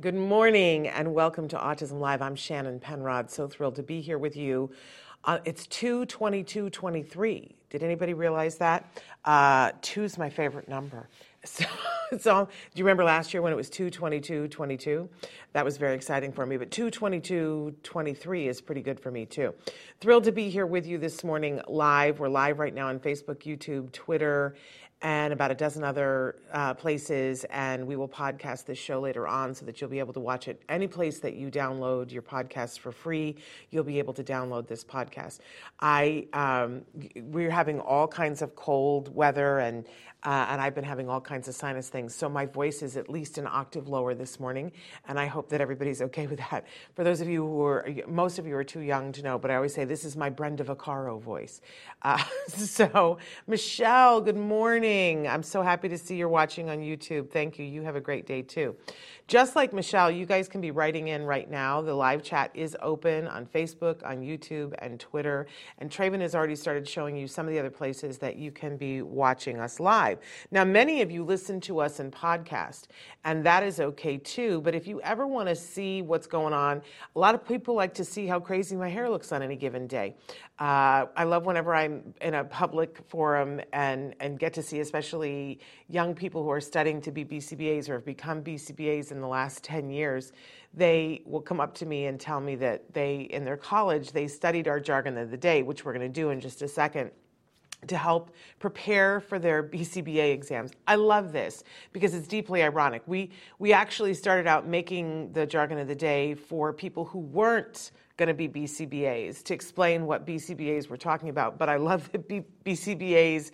Good morning and welcome to Autism Live. I'm Shannon Penrod, so thrilled to be here with you. It's 2/22/23. Did anybody realize that? Two's my favorite number. So do you remember last year when it was 2/22/22? That was very exciting for me, but 2/22/23 is pretty good for me too. Thrilled to be here with you this morning live. We're live right now on Facebook, YouTube, Twitter, and about a dozen other places, and we will podcast this show later on so that you'll be able to watch it. Any place that you download your podcast for free, you'll be able to download this podcast. We're having all kinds of cold weather, and I've been having all kinds of sinus things, so my voice is at least an octave lower this morning, and I hope that everybody's okay with that. For those of you who are, most of you are too young to know, but I always say this is my Brenda Vaccaro voice. So, Michelle, good morning. I'm so happy to see you're watching on YouTube. Thank you. You have a great day too. Just like Michelle, you guys can be writing in right now. The live chat is open on Facebook, on YouTube, and Twitter. And Traven has already started showing you some of the other places that you can be watching us live. Now, many of you listen to us in podcast, and that is okay too. But if you ever want to see what's going on, a lot of people like to see how crazy my hair looks on any given day. I love whenever I'm in a public forum and get to see especially young people who are studying to be BCBAs or have become BCBAs in the last 10 years. They will come up to me and tell me that in their college, they studied our jargon of the day, which we're going to do in just a second, to help prepare for their BCBA exams. I love this because it's deeply ironic. We actually started out making the jargon of the day for people who weren't going to be BCBAs to explain what BCBAs were talking about. But I love that BCBAs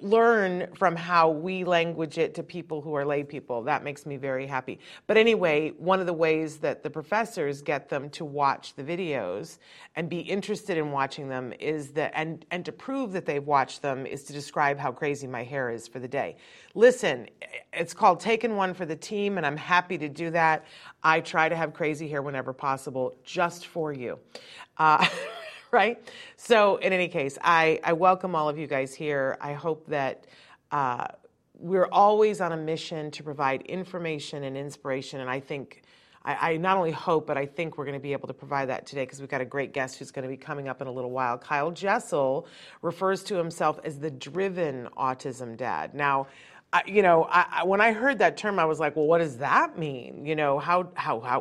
learn from how we language it to people who are lay people. That makes me very happy. But anyway, one of the ways that the professors get them to watch the videos and be interested in watching them is that, and to prove that they've watched them, is to describe how crazy my hair is for the day. Listen, it's called taking one for the team, and I'm happy to do that. I try to have crazy hair whenever possible, just for you. Right? So in any case, I welcome all of you guys here. I hope that we're always on a mission to provide information and inspiration. And I think, I not only hope, but I think we're going to be able to provide that today because we've got a great guest who's going to be coming up in a little while. Kyle Jessel refers to himself as the Driven Autism Dad. Now, when I heard that term, I was like, well, what does that mean? You know, how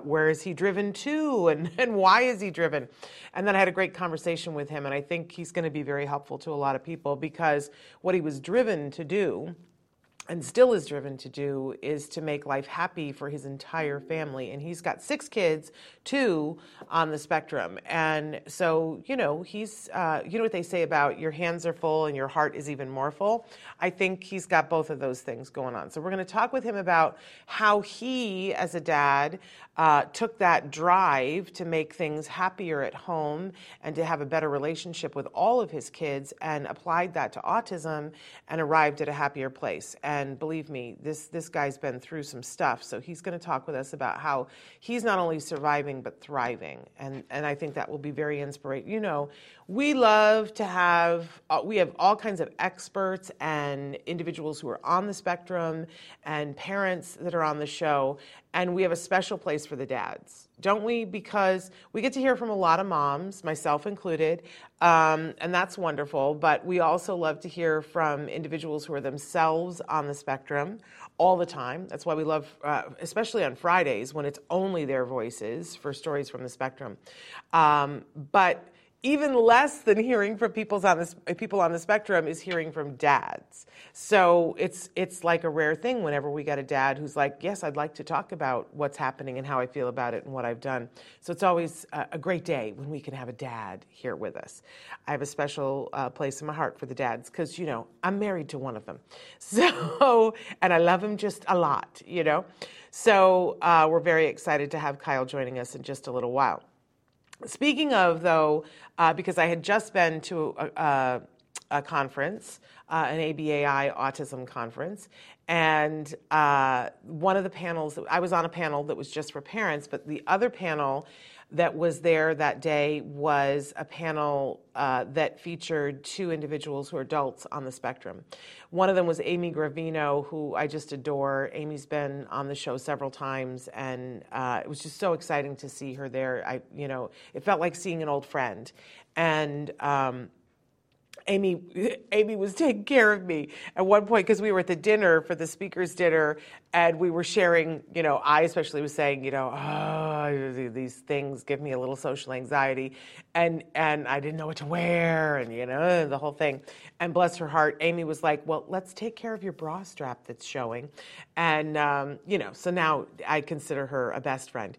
where is he driven to, and why is he driven? And then I had a great conversation with him, and I think he's going to be very helpful to a lot of people because what he was driven to do and still is driven to do is to make life happy for his entire family. And he's got 6 kids, 2 on the spectrum. And so, he's, what they say about your hands are full and your heart is even more full. I think he's got both of those things going on. So we're going to talk with him about how he, as a dad, took that drive to make things happier at home and to have a better relationship with all of his kids and applied that to autism and arrived at a happier place. And believe me, this guy's been through some stuff. So he's going to talk with us about how he's not only surviving, but thriving. And I think that will be very inspiring. We love to have, we have all kinds of experts and individuals who are on the spectrum and parents that are on the show. And we have a special place for the dads, don't we? Because we get to hear from a lot of moms, myself included, and that's wonderful. But we also love to hear from individuals who are themselves on the spectrum all the time. That's why we love, especially on Fridays, when it's only their voices for Stories from the Spectrum. But even less than hearing from people on the spectrum is hearing from dads. So it's like a rare thing whenever we got a dad who's like, yes, I'd like to talk about what's happening and how I feel about it and what I've done. So it's always a great day when we can have a dad here with us. I have a special place in my heart for the dads because, I'm married to one of them. So, and I love him just a lot, So we're very excited to have Kyle joining us in just a little while. Speaking of, though, because I had just been to a conference, an ABAI autism conference, and one of the panels, I was on a panel that was just for parents, but the other panel that was there that day was a panel that featured two individuals who are adults on the spectrum. One of them was Amy Gravino, who I just adore. Amy's been on the show several times, and it was just so exciting to see her there. It felt like seeing an old friend, and Amy was taking care of me at one point because we were at the dinner for the speaker's dinner, and we were sharing, I especially was saying, these things give me a little social anxiety, and I didn't know what to wear, and, the whole thing. And bless her heart, Amy was like, well, let's take care of your bra strap that's showing. And, so now I consider her a best friend,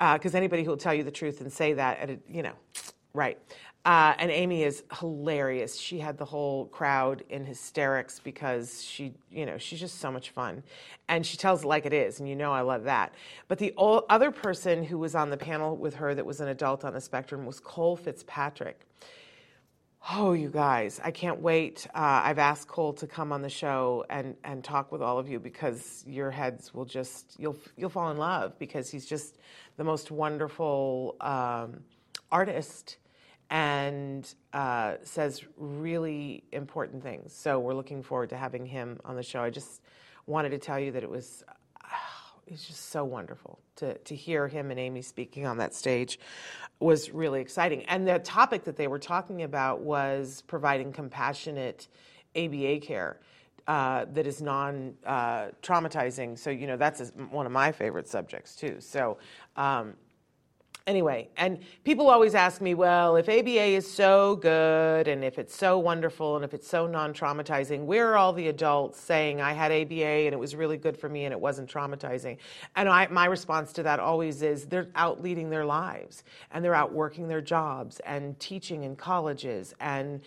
because anybody who will tell you the truth and say that, right. And Amy is hilarious. She had the whole crowd in hysterics because she's just so much fun. And she tells it like it is, and I love that. But the other person who was on the panel with her that was an adult on the spectrum was Cole Fitzpatrick. Oh, you guys, I can't wait. I've asked Cole to come on the show and talk with all of you because your heads will just, you'll fall in love because he's just the most wonderful artist and says really important things. So we're looking forward to having him on the show. I just wanted to tell you that it's just so wonderful to hear him and Amy speaking on that stage was really exciting. And the topic that they were talking about was providing compassionate ABA care that is non-traumatizing. So, that's one of my favorite subjects, too. So, anyway, and people always ask me, well, if ABA is so good and if it's so wonderful and if it's so non-traumatizing, where are all the adults saying I had ABA and it was really good for me and it wasn't traumatizing? And my response to that always is they're out leading their lives and they're out working their jobs and teaching in colleges and,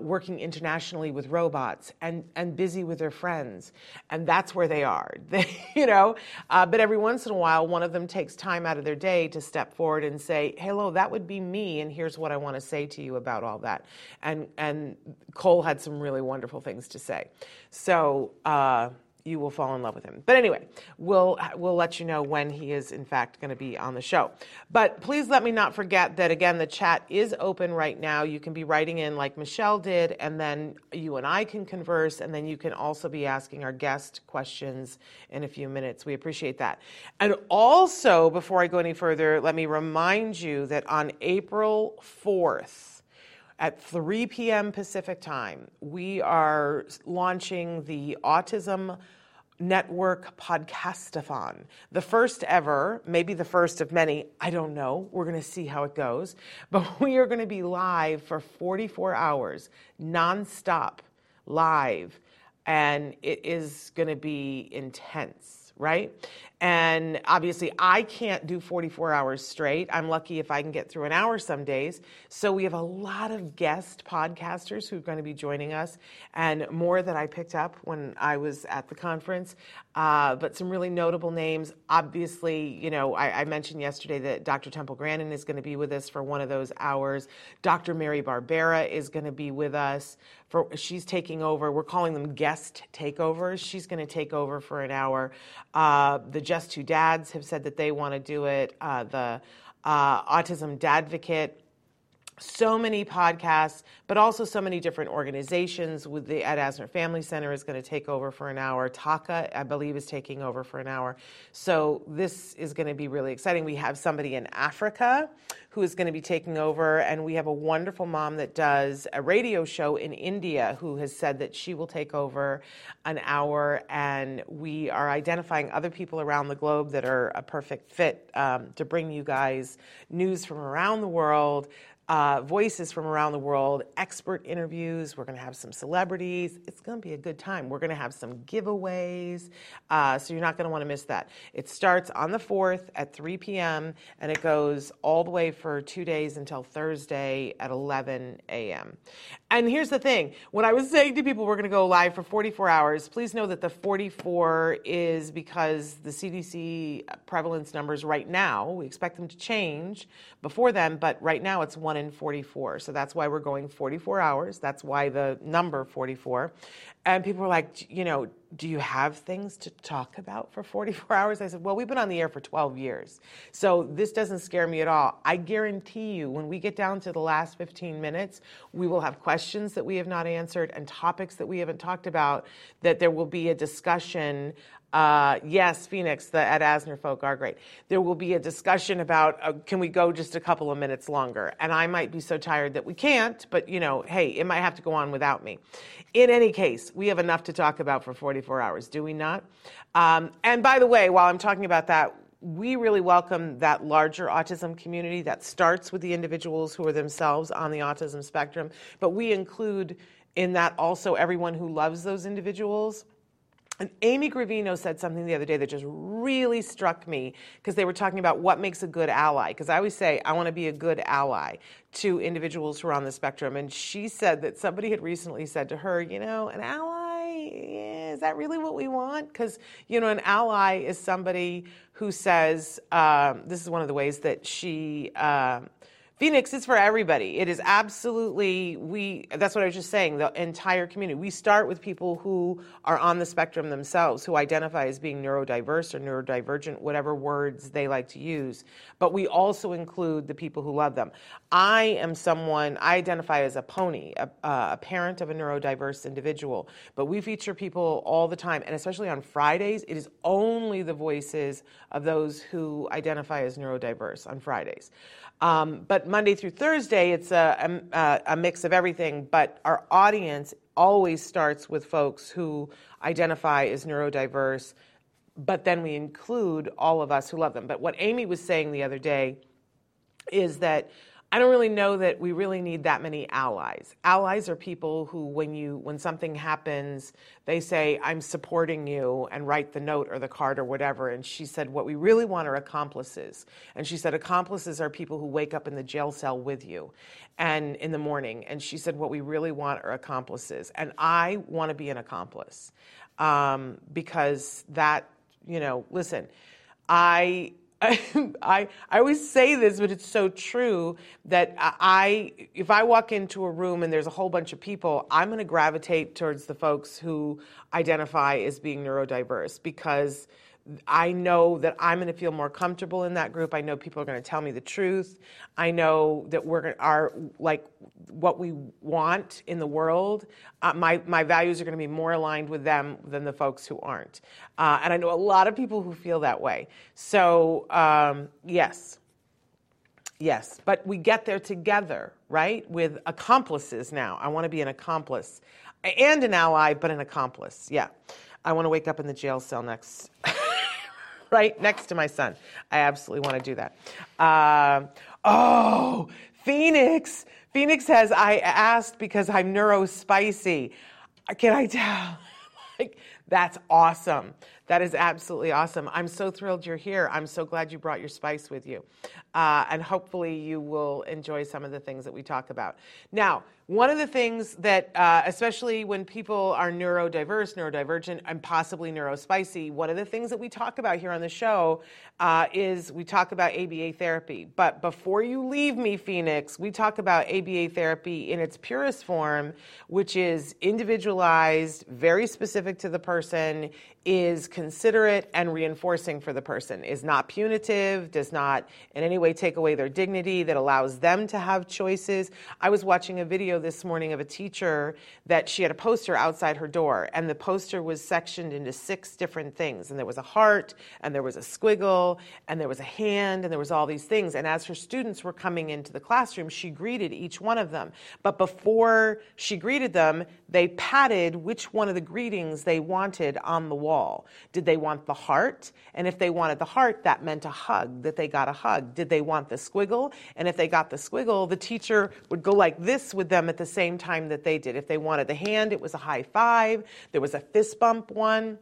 working internationally with robots and busy with their friends. And that's where they are, but every once in a while, one of them takes time out of their day to step forward and say, hello, that would be me, and here's what I want to say to you about all that. And Cole had some really wonderful things to say. So you will fall in love with him. But anyway, we'll let you know when he is, in fact, going to be on the show. But please let me not forget that, again, the chat is open right now. You can be writing in like Michelle did, and then you and I can converse, and then you can also be asking our guest questions in a few minutes. We appreciate that. And also, before I go any further, let me remind you that on April 4th, at 3 p.m. Pacific time, we are launching the Autism Network Podcastathon, the first ever, maybe the first of many. I don't know. We're going to see how it goes. But we are going to be live for 44 hours, nonstop, live. And it is going to be intense. Right? And obviously I can't do 44 hours straight. I'm lucky if I can get through an hour some days. So we have a lot of guest podcasters who are going to be joining us and more that I picked up when I was at the conference, but some really notable names. Obviously, I mentioned yesterday that Dr. Temple Grandin is going to be with us for one of those hours. Dr. Mary Barbera is going to be with us. She's taking over. We're calling them guest takeovers. She's going to take over for an hour. The Just Two Dads have said that they want to do it. The Autism Dadvocate. So many podcasts, but also so many different organizations. With the Ed Asner Family Center is going to take over for an hour. TACA, I believe, is taking over for an hour. So this is going to be really exciting. We have somebody in Africa who is going to be taking over, and we have a wonderful mom that does a radio show in India who has said that she will take over an hour, and we are identifying other people around the globe that are a perfect fit to bring you guys news from around the world, voices from around the world, expert interviews. We're going to have some celebrities. It's going to be a good time. We're going to have some giveaways, so you're not going to want to miss that. It starts on the 4th at 3 p.m., and it goes all the way for 2 days until Thursday at 11 a.m. And here's the thing. When I was saying to people we're going to go live for 44 hours, please know that the 44 is because the CDC prevalence numbers right now, we expect them to change before then, but right now it's 1 in 44. So that's why we're going 44 hours. That's why the number 44. And people were like, you know, do you have things to talk about for 44 hours? I said, well, we've been on the air for 12 years. So this doesn't scare me at all. I guarantee you when we get down to the last 15 minutes, we will have questions that we have not answered and topics that we haven't talked about, that there will be a discussion. Yes, Phoenix, the Ed Asner folk are great. There will be a discussion about, can we go just a couple of minutes longer? And I might be so tired that we can't, but you know, hey, it might have to go on without me. In any case, we have enough to talk about for 44 hours, do we not? And by the way, while I'm talking about that, we really welcome that larger autism community that starts with the individuals who are themselves on the autism spectrum, but we include in that also everyone who loves those individuals. And Amy Gravino said something the other day that just really struck me, because they were talking about what makes a good ally. Because I always say, I want to be a good ally to individuals who are on the spectrum. And she said that somebody had recently said to her, you know, an ally, is that really what we want? Because, you know, an ally is somebody who says, this is one of the ways that she... Phoenix is for everybody. It is absolutely, that's what I was just saying, the entire community. We start with people who are on the spectrum themselves, who identify as being neurodiverse or neurodivergent, whatever words they like to use. But we also include the people who love them. I am someone, I identify as a pony, a parent of a neurodiverse individual. But we feature people all the time, and especially on Fridays, it is only the voices of those who identify as neurodiverse on Fridays. But Monday through Thursday, it's a mix of everything, but our audience always starts with folks who identify as neurodiverse, but then we include all of us who love them. But what Amy was saying the other day is that I don't really know that we really need that many allies. Allies are people who, when something happens, they say, I'm supporting you, and write the note or the card or whatever. And she said, what we really want are accomplices. And she said, accomplices are people who wake up in the jail cell with you and in the morning. And she said, what we really want are accomplices. And I want to be an accomplice, because that, you know, listen, I always say this, but it's so true, that if I walk into a room and there's a whole bunch of people, I'm going to gravitate towards the folks who identify as being neurodiverse, because I know that I'm going to feel more comfortable in that group. I know people are going to tell me the truth. I know that like what we want in the world. My values are going to be more aligned with them than the folks who aren't. And I know a lot of people who feel that way. So yes, but we get there together, right? With accomplices now. I want to be an accomplice and an ally, but an accomplice. Yeah. I want to wake up in the jail cell next. Right next to my son. I absolutely want to do that. Oh, Phoenix. Phoenix has, I asked because I'm neurospicy. Can I tell? Like, that's awesome. That is absolutely awesome. I'm so thrilled you're here. I'm so glad you brought your spice with you. And hopefully you will enjoy some of the things that we talk about. Now, one of the things that, especially when people are neurodiverse, neurodivergent, and possibly neurospicy, one of the things that we talk about here on the show is we talk about ABA therapy. But before you leave me, Phoenix, we talk about ABA therapy in its purest form, which is individualized, very specific to the person, is considerate and reinforcing for the person, is not punitive, does not in any way take away their dignity, that allows them to have choices. I was watching a video this morning of a teacher that she had a poster outside her door, and the poster was sectioned into 6 different things, and there was a heart, and there was a squiggle, and there was a hand, and there was all these things. And as her students were coming into the classroom, she greeted each one of them. But before she greeted them, They patted which one of the greetings they wanted on the wall. Did they want the heart? And if they wanted the heart, that meant a hug, that they got a hug. Did they want the squiggle? And if they got the squiggle, the teacher would go like this with them at the same time that they did. If they wanted the hand, it was a high five. There was a fist bump one.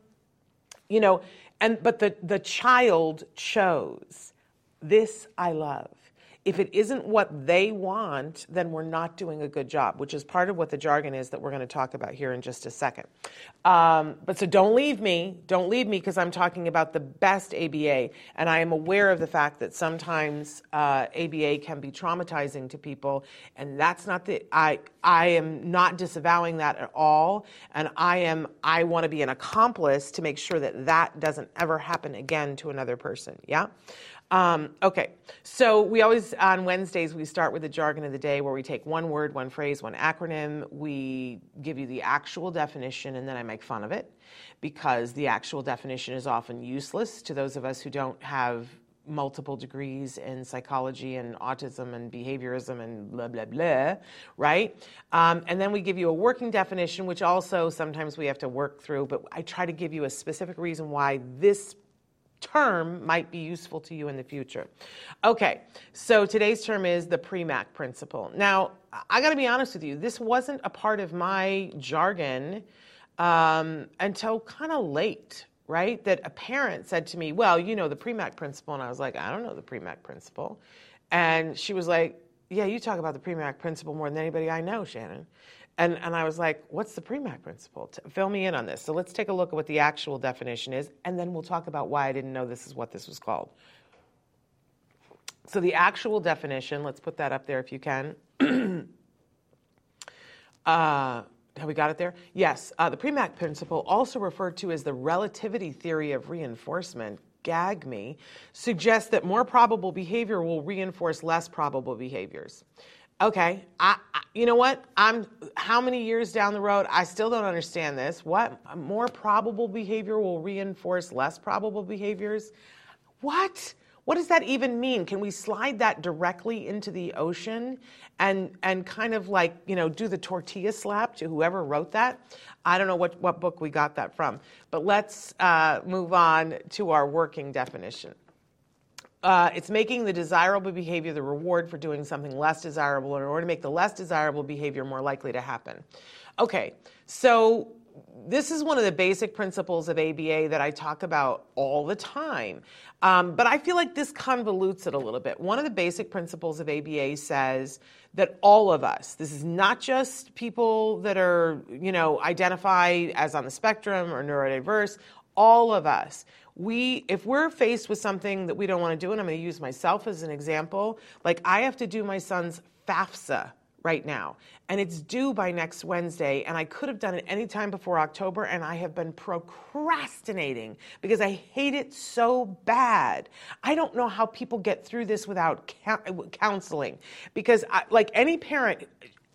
You know, but the child chose. This I love. If it isn't what they want, then we're not doing a good job, which is part of what the jargon is that we're going to talk about here in just a second. But so don't leave me. Don't leave me, because I'm talking about the best ABA. And I am aware of the fact that sometimes ABA can be traumatizing to people. And that's not the... I am not disavowing that at all. And I want to be an accomplice to make sure that that doesn't ever happen again to another person. Yeah? Okay, so we always, on Wednesdays, we start with the jargon of the day, where we take one word, one phrase, one acronym. We give you the actual definition, and then I make fun of it, because the actual definition is often useless to those of us who don't have multiple degrees in psychology and autism and behaviorism and blah, blah, blah, right? And then we give you a working definition, which also sometimes we have to work through, but I try to give you a specific reason why this term might be useful to you in the future. Okay, so today's term is the Premack Principle. Now, I got to be honest with you, this wasn't a part of my jargon until kind of late, right? That a parent said to me, well, you know the Premack Principle, and I was like, I don't know the Premack Principle. And she was like, yeah, you talk about the Premack Principle more than anybody I know, Shannon. And I was like, what's the Premack Principle? Fill me in on this. So let's take a look at what the actual definition is, and then we'll talk about why I didn't know this is what this was called. So the actual definition, let's put that up there if you can. Have we got it there? Yes. The Premack Principle, also referred to as the Relativity Theory of Reinforcement, gag me, suggests that more probable behavior will reinforce less probable behaviors. Okay, you know what? I'm how many years down the road? I still don't understand this. What? More probable behavior will reinforce less probable behaviors? What? What does that even mean? Can we slide that directly into the ocean and kind of like, you know, do the tortilla slap to whoever wrote that? I don't know what book we got that from. But let's move on to our working definition. It's making the desirable behavior the reward for doing something less desirable in order to make the less desirable behavior more likely to happen. Okay, so this is one of the basic principles of ABA that I talk about all the time. But I feel like this convolutes it a little bit. One of the basic principles of ABA says that all of us, this is not just people that are, you know, identified as on the spectrum or neurodiverse, all of us, if we're faced with something that we don't want to do, and I'm going to use myself as an example, like I have to do my son's FAFSA right now, and it's due by next Wednesday, and I could have done it any time before October, and I have been procrastinating because I hate it so bad. I don't know how people get through this without counseling, because like any parent,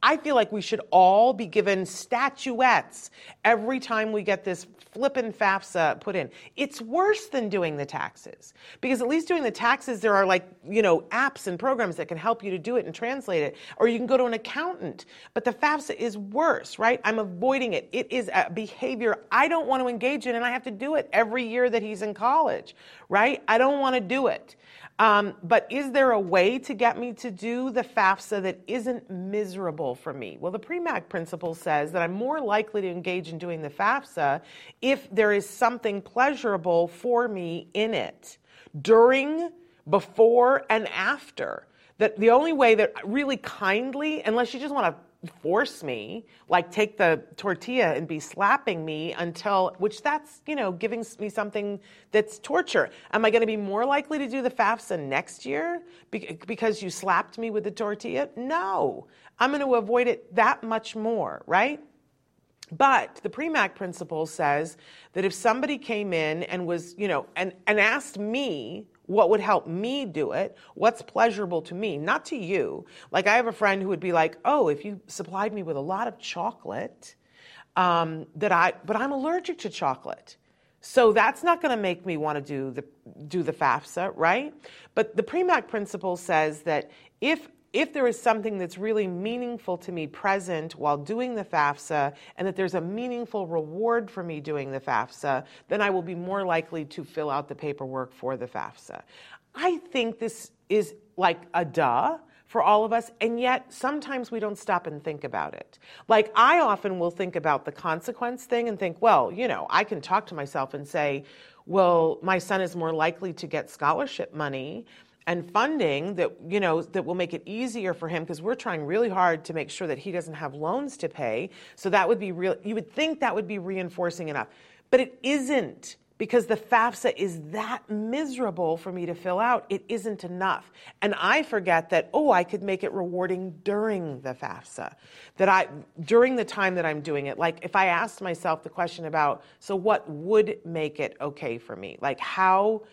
I feel like we should all be given statuettes every time we get this flippin' FAFSA put in. It's worse than doing the taxes, because at least doing the taxes, there are like, you know, apps and programs that can help you to do it and translate it, or you can go to an accountant. But the FAFSA is worse, right? I'm avoiding it. It is a behavior I don't want to engage in, and I have to do it every year that he's in college, right? I don't want to do it. But is there a way to get me to do the FAFSA that isn't miserable for me? Well, the Premack Principle says that I'm more likely to engage in doing the FAFSA if there is something pleasurable for me in it, during, before, and after. That the only way that really kindly, unless you just want to force me, like take the tortilla and be slapping me until, which that's, you know, giving me something that's torture. Am I going to be more likely to do the FAFSA next year because you slapped me with the tortilla? No, I'm going to avoid it that much more, right? But the Premack Principle says that if somebody came in and was, you know, and asked me what would help me do it, what's pleasurable to me, not to you. Like I have a friend who would be like, oh, if you supplied me with a lot of chocolate, but I'm allergic to chocolate. So that's not going to make me want to do the FAFSA, right? But the Premack Principle says that if if there is something that's really meaningful to me present while doing the FAFSA, and that there's a meaningful reward for me doing the FAFSA, then I will be more likely to fill out the paperwork for the FAFSA. I think this is like a duh for all of us, and yet sometimes we don't stop and think about it. Like, I often will think about the consequence thing and think, well, you know, I can talk to myself and say, well, my son is more likely to get scholarship money and funding that, you know, that will make it easier for him, because we're trying really hard to make sure that he doesn't have loans to pay. So that would be real. You would think that would be reinforcing enough, but it isn't, because the FAFSA is that miserable for me to fill out. It isn't enough. And I forget that, oh, I could make it rewarding during the FAFSA, that during the time that I'm doing it. Like, if I asked myself the question about, so what would make it okay for me? Like, how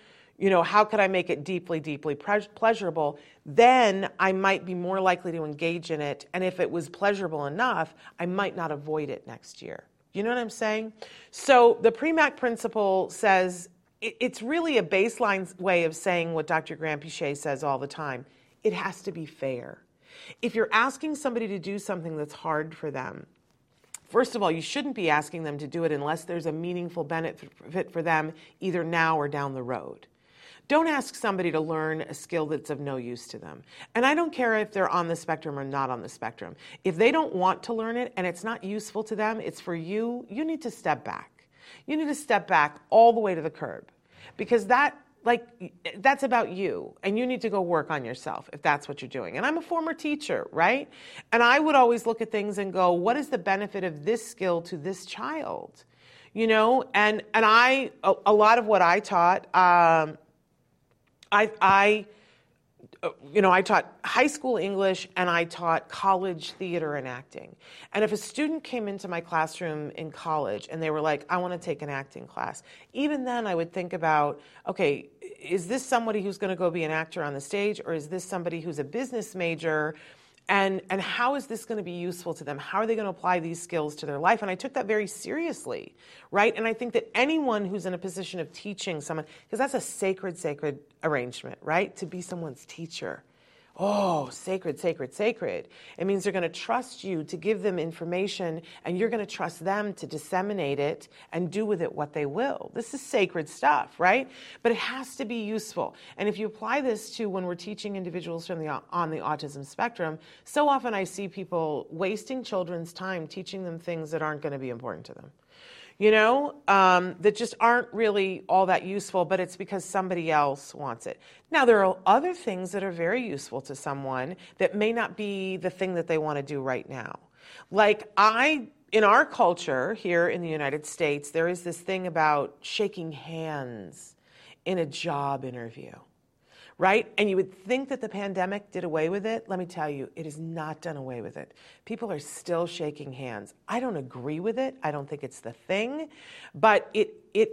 could I make it deeply, deeply pleasurable? Then I might be more likely to engage in it. And if it was pleasurable enough, I might not avoid it next year. You know what I'm saying? So the Premack Principle says, it's really a baseline way of saying what Dr. Grandpuchet says all the time. It has to be fair. If you're asking somebody to do something that's hard for them, first of all, you shouldn't be asking them to do it unless there's a meaningful benefit for them, either now or down the road. Don't ask somebody to learn a skill that's of no use to them. And I don't care if they're on the spectrum or not on the spectrum. If they don't want to learn it and it's not useful to them, it's for you, you need to step back. You need to step back all the way to the curb, because that's about you, and you need to go work on yourself if that's what you're doing. And I'm a former teacher, right? And I would always look at things and go, what is the benefit of this skill to this child? You know, and a lot of what I taught, I taught high school English and I taught college theater and acting. And if a student came into my classroom in college and they were like, I want to take an acting class, even then I would think about, okay, is this somebody who's going to go be an actor on the stage, or is this somebody who's a business major? And how is this going to be useful to them? How are they going to apply these skills to their life? And I took that very seriously, right? And I think that anyone who's in a position of teaching someone, because that's a sacred, sacred arrangement, right? To be someone's teacher. Oh, sacred, sacred, sacred. It means they're going to trust you to give them information, and you're going to trust them to disseminate it and do with it what they will. This is sacred stuff, right? But it has to be useful. And if you apply this to when we're teaching individuals on the autism spectrum, so often I see people wasting children's time teaching them things that aren't going to be important to them. You know, that just aren't really all that useful, but it's because somebody else wants it. Now, there are other things that are very useful to someone that may not be the thing that they want to do right now. Like, in our culture here in the United States, there is this thing about shaking hands in a job interview, right? And you would think that the pandemic did away with it. Let me tell you, it has not done away with it. People are still shaking hands. I don't agree with it. I don't think it's the thing, but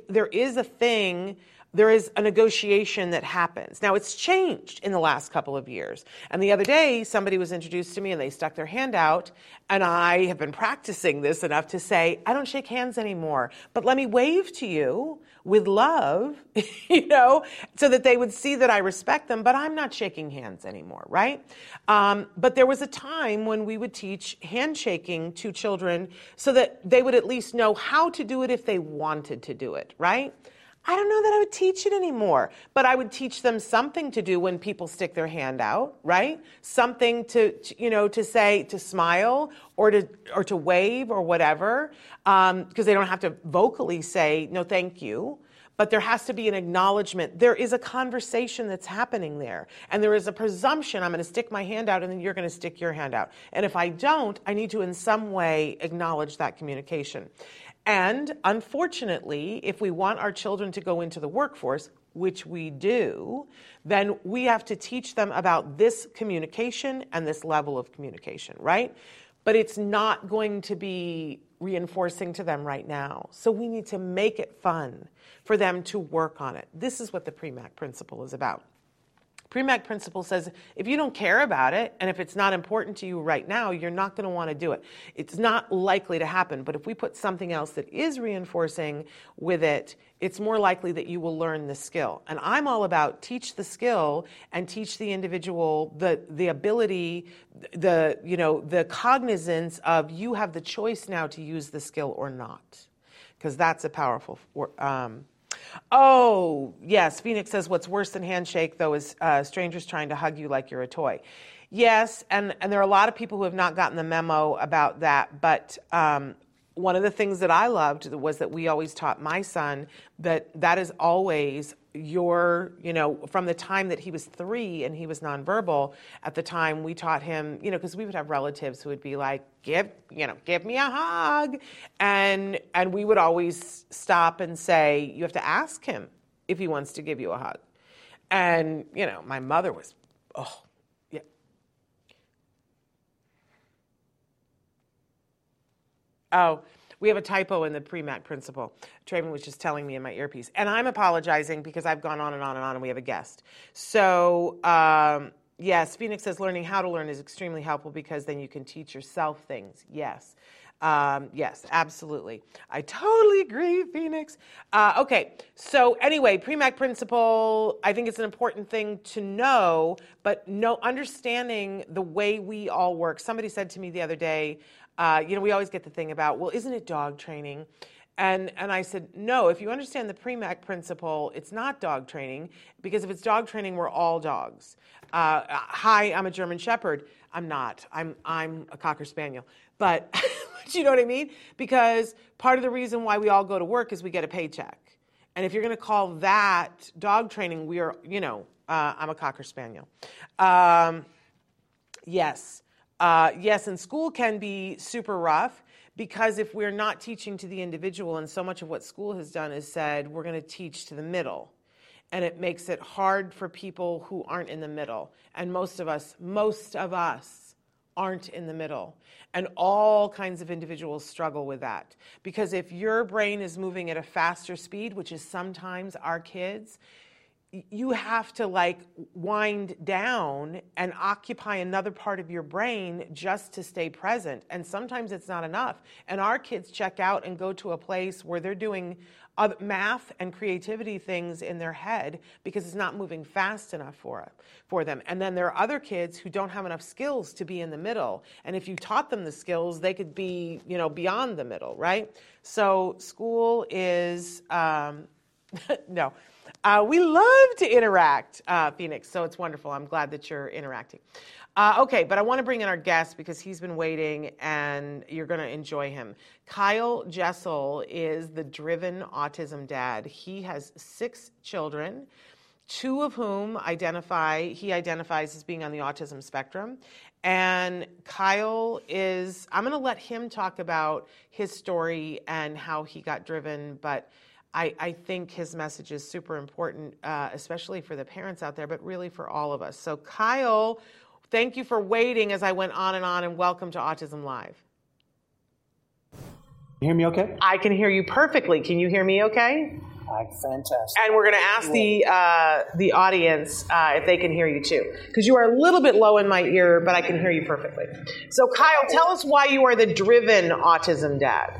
there is a thing. There is a negotiation that happens. Now, it's changed in the last couple of years. And the other day, somebody was introduced to me and they stuck their hand out. And I have been practicing this enough to say, I don't shake hands anymore, but let me wave to you with love, you know, so that they would see that I respect them, but I'm not shaking hands anymore, right? But there was a time when we would teach handshaking to children so that they would at least know how to do it if they wanted to do it, right? I don't know that I would teach it anymore, but I would teach them something to do when people stick their hand out, right? Something to say, to smile or to wave or whatever, because they don't have to vocally say, no, thank you. But there has to be an acknowledgement. There is a conversation that's happening there. And there is a presumption, I'm going to stick my hand out and then you're going to stick your hand out. And if I don't, I need to in some way acknowledge that communication. And unfortunately, if we want our children to go into the workforce, which we do, then we have to teach them about this communication and this level of communication, right? But it's not going to be reinforcing to them right now. So we need to make it fun for them to work on it. This is what the Premack Principle is about. Premack Principle says if you don't care about it and if it's not important to you right now, you're not going to want to do it. It's not likely to happen, but if we put something else that is reinforcing with it, it's more likely that you will learn the skill. And I'm all about teach the skill and teach the individual the ability, the cognizance of you have the choice now to use the skill or not, because that's a powerful... Oh, yes, Phoenix says what's worse than handshake, though, is strangers trying to hug you like you're a toy. Yes, and there are a lot of people who have not gotten the memo about that, but... one of the things that I loved was that we always taught my son that is always your, from the time that he was 3 and he was nonverbal, at the time we taught him, because we would have relatives who would be like, give me a hug. And we would always stop and say, you have to ask him if he wants to give you a hug. And, my mother was, oh. Oh, we have a typo in the Premack Principle. Traven was just telling me in my earpiece. And I'm apologizing because I've gone on and on and on, and we have a guest. So, yes, Phoenix says learning how to learn is extremely helpful because then you can teach yourself things. Yes. Yes, absolutely. I totally agree, Phoenix. Okay, so anyway, Premack Principle, I think it's an important thing to know, but understanding the way we all work. Somebody said to me the other day, we always get the thing about, well, isn't it dog training? And I said, no, if you understand the Premack Principle, it's not dog training, because if it's dog training, we're all dogs. Hi, I'm a German Shepherd. I'm not. I'm a Cocker Spaniel. But you know what I mean? Because part of the reason why we all go to work is we get a paycheck. And if you're going to call that dog training, we are, I'm a Cocker Spaniel. Yes, and school can be super rough, because if we're not teaching to the individual, and so much of what school has done is said, we're going to teach to the middle. And it makes it hard for people who aren't in the middle. And most of us aren't in the middle. And all kinds of individuals struggle with that. Because if your brain is moving at a faster speed, which is sometimes our kids, you have to wind down and occupy another part of your brain just to stay present. And sometimes it's not enough. And our kids check out and go to a place where they're doing math and creativity things in their head because it's not moving fast enough for them. And then there are other kids who don't have enough skills to be in the middle. And if you taught them the skills, they could be, beyond the middle, right? So school is, no. We love to interact, Phoenix, so it's wonderful. I'm glad that you're interacting. Okay, but I want to bring in our guest because he's been waiting and you're going to enjoy him. Kyle Jessel is the Driven Autism Dad. He has 6 children, 2 of whom he identifies as being on the autism spectrum. And Kyle I'm going to let him talk about his story and how he got driven, but I think his message is super important, especially for the parents out there, but really for all of us. So Kyle, thank you for waiting as I went on, and welcome to Autism Live. You hear me okay? I can hear you perfectly. Can you hear me okay? Fantastic. And we're going to ask the audience if they can hear you too, because you are a little bit low in my ear, but I can hear you perfectly. So Kyle, tell us why you are the Driven Autism Dad.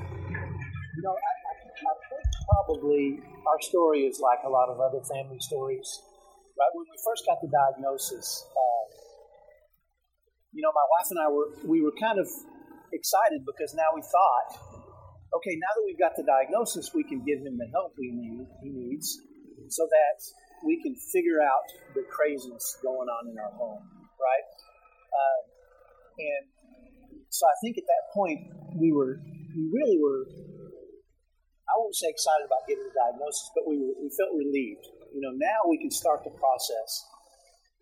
Probably our story is like a lot of other family stories. Right when we first got the diagnosis, my wife and I were kind of excited because now we thought, okay, now that we've got the diagnosis, we can give him the help he needs, so that we can figure out the craziness going on in our home, right? And so I think at that point we really were. I won't say excited about getting the diagnosis, but we felt relieved. Now we can start the process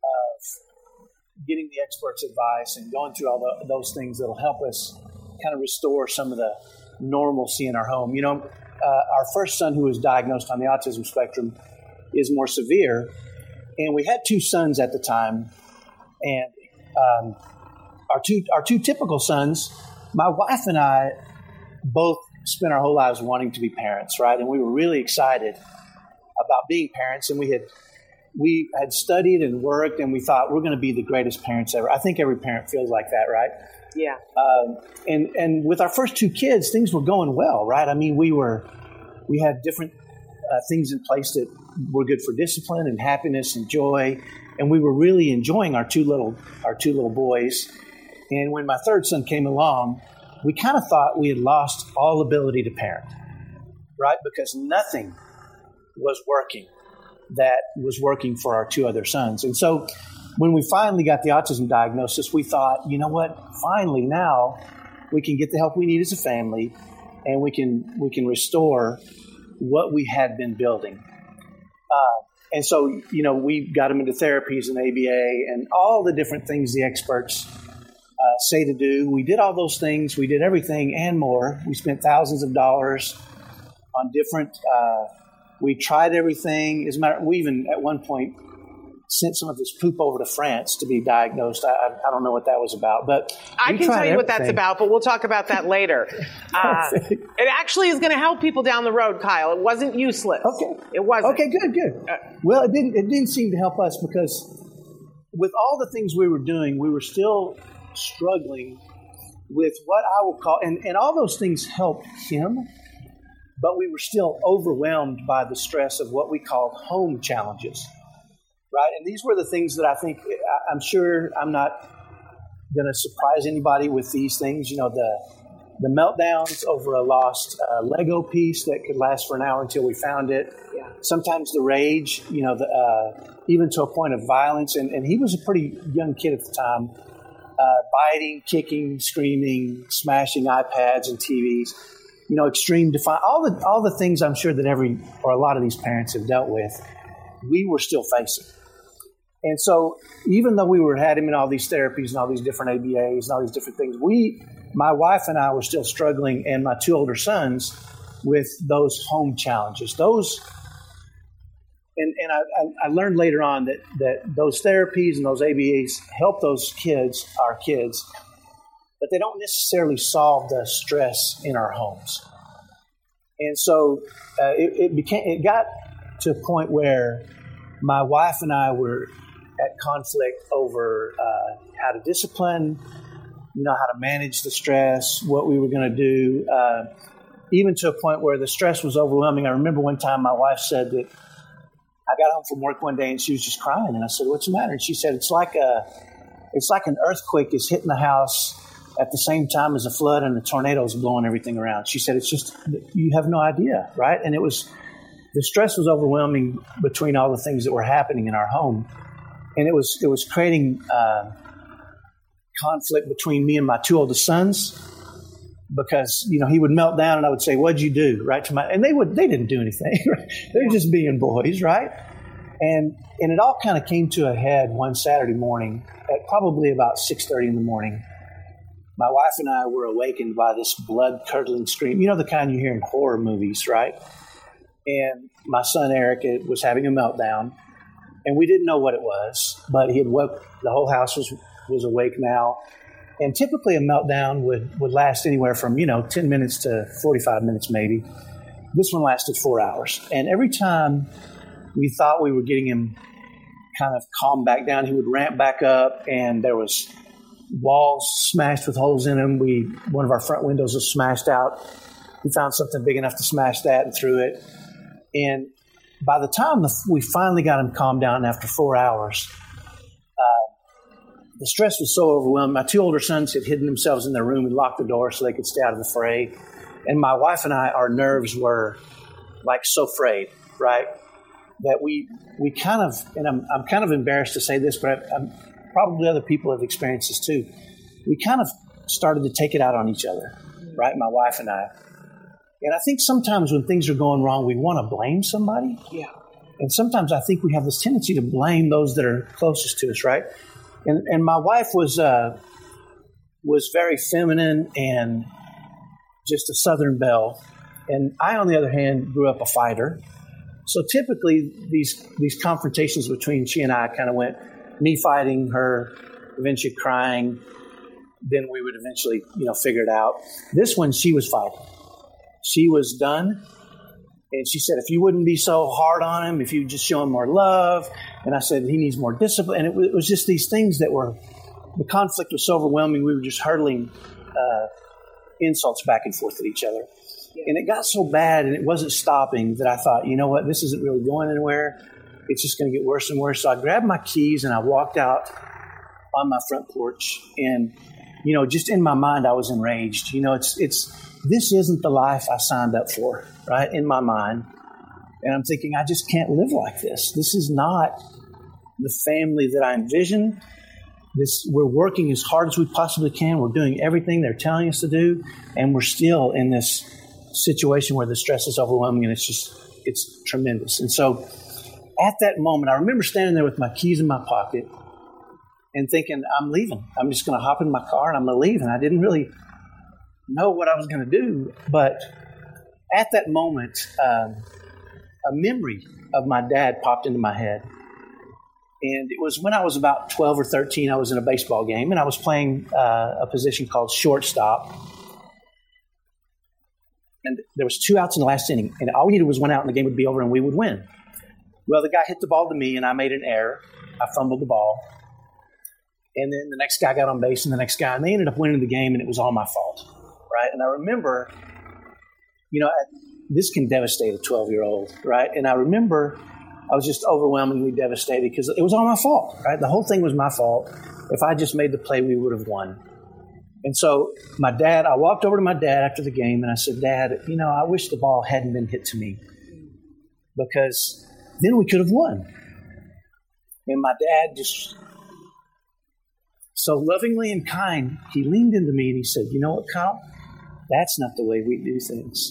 of getting the expert's advice and going through all those things that'll help us kind of restore some of the normalcy in our home. Our first son who was diagnosed on the autism spectrum is more severe, and we had 2 sons at the time, and our two typical sons, my wife and I both spent our whole lives wanting to be parents, right? And we were really excited about being parents, and we had we had studied and worked, and we thought we're going to be the greatest parents ever. I think every parent feels like that, right? Yeah. And with our first two kids, things were going well, right? I mean, we had different things in place that were good for discipline and happiness and joy, and we were really enjoying our two little boys. And when my third son came along, we kind of thought we had lost all ability to parent, right? Because nothing was working that was working for our two other sons. And so when we finally got the autism diagnosis, we thought, you know what, finally now we can get the help we need as a family, and we can restore what we had been building. And so, you know, we got him into therapies and ABA and all the different things the experts say to do. We did all those things. We did everything and more. We spent thousands of dollars on different we tried everything. As a matter, we even at one point sent some of his poop over to France to be diagnosed. I don't know what that was about, but I can tell you everything. What that's about. But we'll talk about that later. It actually is going to help people down the road, Kyle. It wasn't useless. Okay, it wasn't. Okay, good. Well, it didn't seem to help us because with all the things we were doing, we were still struggling with what I will call, and all those things helped him. But we were still overwhelmed by the stress of what we called home challenges, right? And these were the things that I think, I'm sure I'm not going to surprise anybody with these things. You know, the meltdowns over a lost Lego piece that could last for an hour until we found it. Yeah. Sometimes the rage, you know, even to a point of violence. And he was a pretty young kid at the time, biting, kicking, screaming, smashing iPads and TVs. You know, extreme defiance, all the things I'm sure that a lot of these parents have dealt with, we were still facing. And so even though we had him in all these therapies and all these different ABAs and all these different things, my wife and I were still struggling, and my two older sons, with those home challenges. And I learned later on that those therapies and those ABAs help those kids, our kids, but they don't necessarily solve the stress in our homes. And so it got to a point where my wife and I were at conflict over how to discipline, you know, how to manage the stress, what we were going to do, even to a point where the stress was overwhelming. I remember one time my wife said that I got home from work one day and she was just crying. And I said, "What's the matter?" And she said, it's like an earthquake is hitting the house at the same time as a flood and the tornado is blowing everything around. She said, it's just, you have no idea, right? And the stress was overwhelming between all the things that were happening in our home. And it was creating conflict between me and my two oldest sons because, you know, he would melt down and I would say, "What'd you do?" Right? And they didn't do anything. Right? They're just being boys, right? And it all kind of came to a head one Saturday morning at probably about 6:30 in the morning. My wife and I were awakened by this blood-curdling scream. You know, the kind you hear in horror movies, right? And my son, Eric, was having a meltdown. And we didn't know what it was, but he had woke. The whole house was awake now. And typically a meltdown would last anywhere from, you know, 10 minutes to 45 minutes maybe. This one lasted 4 hours. And every time we thought we were getting him kind of calmed back down, he would ramp back up, and there was walls smashed with holes in them. One of our front windows was smashed out. We found something big enough to smash that and threw it. And by the time we finally got him calmed down after 4 hours, the stress was so overwhelming. My two older sons had hidden themselves in their room and locked the door so they could stay out of the fray. And my wife and I, our nerves were like so frayed, right? That we kind of, and I'm kind of embarrassed to say this, but probably other people have experienced this too. We kind of started to take it out on each other, right? My wife and I. And I think sometimes when things are going wrong, we want to blame somebody. Yeah. And sometimes I think we have this tendency to blame those that are closest to us, right? And my wife was very feminine and just a Southern belle. And I, on the other hand, grew up a fighter. So typically these confrontations between she and I kind of went, me fighting her, eventually crying, then we would eventually, you know, figure it out. This one, she was fighting. She was done. And she said, if you wouldn't be so hard on him, if you just show him more love. And I said, he needs more discipline. And it was just these things that were, the conflict was so overwhelming. We were just hurling insults back and forth at each other. Yeah. And it got so bad and it wasn't stopping that I thought, you know what, this isn't really going anywhere. It's just going to get worse and worse. So I grabbed my keys and I walked out on my front porch. And, you know, just in my mind, I was enraged. You know, this isn't the life I signed up for, right? In my mind. And I'm thinking, I just can't live like this. This is not the family that I envisioned. We're working as hard as we possibly can. We're doing everything they're telling us to do. And we're still in this situation where the stress is overwhelming and it's tremendous. And so at that moment, I remember standing there with my keys in my pocket and thinking, I'm leaving. I'm just going to hop in my car and I'm going to leave. And I didn't really know what I was going to do. But at that moment, a memory of my dad popped into my head. And it was when I was about 12 or 13, I was in a baseball game, and I was playing a position called shortstop. And there was 2 outs in the last inning, and all we needed was 1 out, and the game would be over, and we would win. Well, the guy hit the ball to me, and I made an error. I fumbled the ball. And then the next guy got on base, and the next guy, and they ended up winning the game, and it was all my fault, right? And I remember, you know, this can devastate a 12-year-old, right? And I remember I was just overwhelmingly devastated because it was all my fault, right? The whole thing was my fault. If I just made the play, we would have won. And so I walked over to my dad after the game, and I said, Dad, you know, I wish the ball hadn't been hit to me because then we could have won. And my dad just so lovingly and kind, he leaned into me and he said, you know what, Kyle? That's not the way we do things.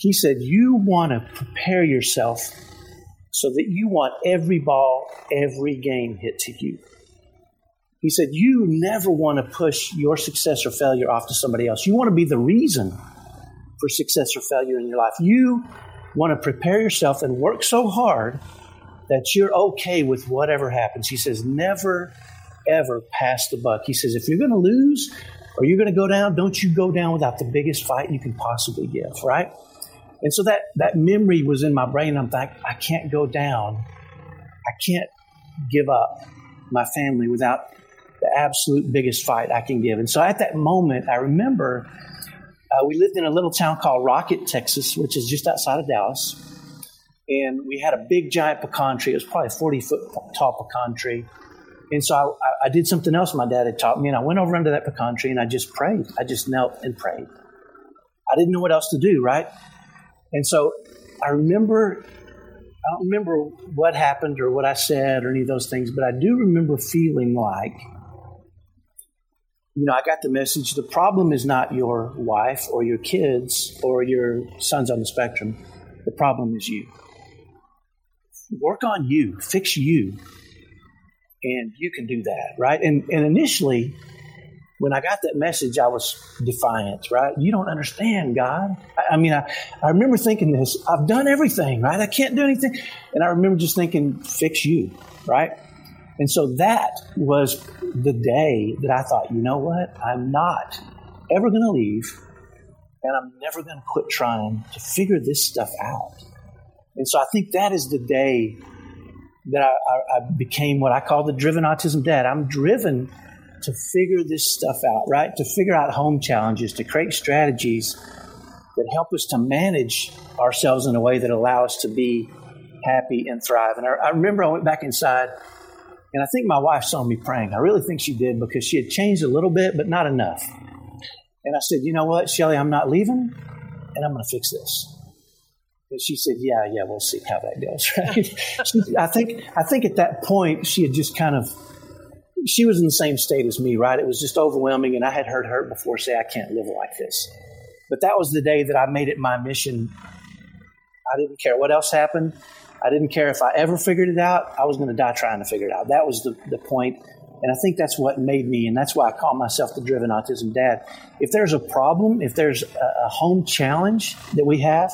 He said, you want to prepare yourself so that you want every ball, every game hit to you. He said, you never want to push your success or failure off to somebody else. You want to be the reason for success or failure in your life. You want to prepare yourself and work so hard that you're okay with whatever happens. He says, never, ever pass the buck. He says, if you're going to lose or you're going to go down, don't you go down without the biggest fight you can possibly give, right? And so that memory was in my brain. I'm like, I can't go down. I can't give up my family without the absolute biggest fight I can give. And so at that moment, I remember we lived in a little town called Rocket, Texas, which is just outside of Dallas. And we had a big, giant pecan tree. It was probably a 40-foot-tall pecan tree. And so I did something else my dad had taught me, and I went over under that pecan tree, and I just prayed. I just knelt and prayed. I didn't know what else to do, right? And so I don't remember what happened or what I said or any of those things, but I do remember feeling like, you know, I got the message, the problem is not your wife or your kids or your sons on the spectrum. The problem is you. Work on you, fix you, and you can do that, right? And initially, when I got that message, I was defiant, right? You don't understand, God. I mean, I remember thinking this. I've done everything, right? I can't do anything. And I remember just thinking, fix you, right? And so that was the day that I thought, you know what? I'm not ever going to leave, and I'm never going to quit trying to figure this stuff out. And so I think that is the day that I became what I call the driven autism dad. I'm driven to figure this stuff out, right? To figure out home challenges, to create strategies that help us to manage ourselves in a way that allow us to be happy and thrive. And I remember I went back inside, and I think my wife saw me praying. I really think she did because she had changed a little bit, but not enough. And I said, you know what, Shelly, I'm not leaving, and I'm going to fix this. And she said, yeah, we'll see how that goes, right? I think at that point she had just kind of, she was in the same state as me, right? It was just overwhelming, and I had heard her before say, I can't live like this. But that was the day that I made it my mission. I didn't care what else happened. I didn't care if I ever figured it out. I was going to die trying to figure it out. That was the point, and I think that's what made me, and that's why I call myself the Driven Autism Dad. If there's a problem, if there's a home challenge that we have,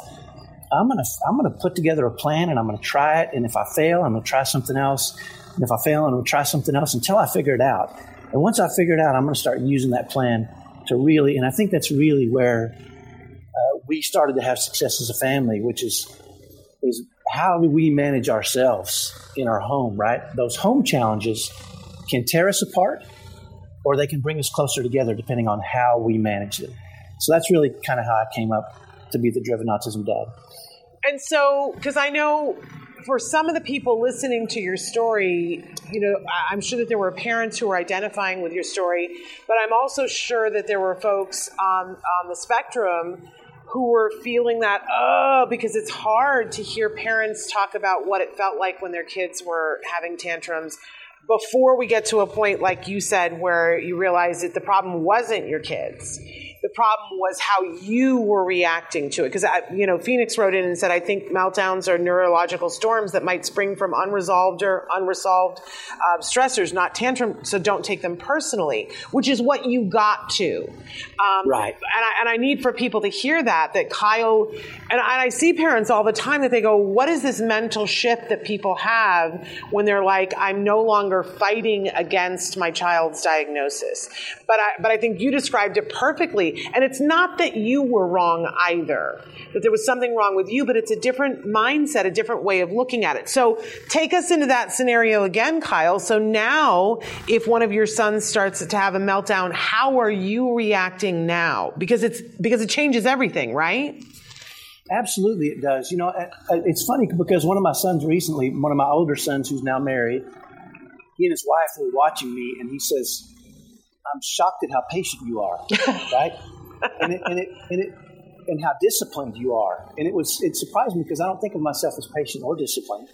I'm going to put together a plan, and I'm going to try it, and if I fail, I'm going to try something else. And if I fail, I'm going to try something else until I figure it out. And once I figure it out, I'm going to start using that plan to really, and I think that's really where we started to have success as a family, which is is how do we manage ourselves in our home, right? Those home challenges can tear us apart, or they can bring us closer together depending on how we manage them. So that's really kind of how I came up to be the Driven Autism Dad. And so, because I know for some of the people listening to your story, you know, I'm sure that there were parents who were identifying with your story, but I'm also sure that there were folks on the spectrum who were feeling that, because it's hard to hear parents talk about what it felt like when their kids were having tantrums before we get to a point, like you said, where you realize that the problem wasn't your kids. The problem was how you were reacting to it. Because, you know, Phoenix wrote in and said, I think meltdowns are neurological storms that might spring from unresolved or stressors, not tantrum, so don't take them personally, which is what you got to. Right. And I need for people to hear that Kyle, and I see parents all the time that they go, what is this mental shift that people have when they're like, I'm no longer fighting against my child's diagnosis. But I think you described it perfectly. And it's not that you were wrong either, that there was something wrong with you, but it's a different mindset, a different way of looking at it. So take us into that scenario again, Kyle. So now if one of your sons starts to have a meltdown, how are you reacting now? Because it changes everything, right? Absolutely, it does. You know, it's funny because one of my older sons who's now married, he and his wife were watching me and he says, I'm shocked at how patient you are, right? and how disciplined you are. And it surprised me because I don't think of myself as patient or disciplined,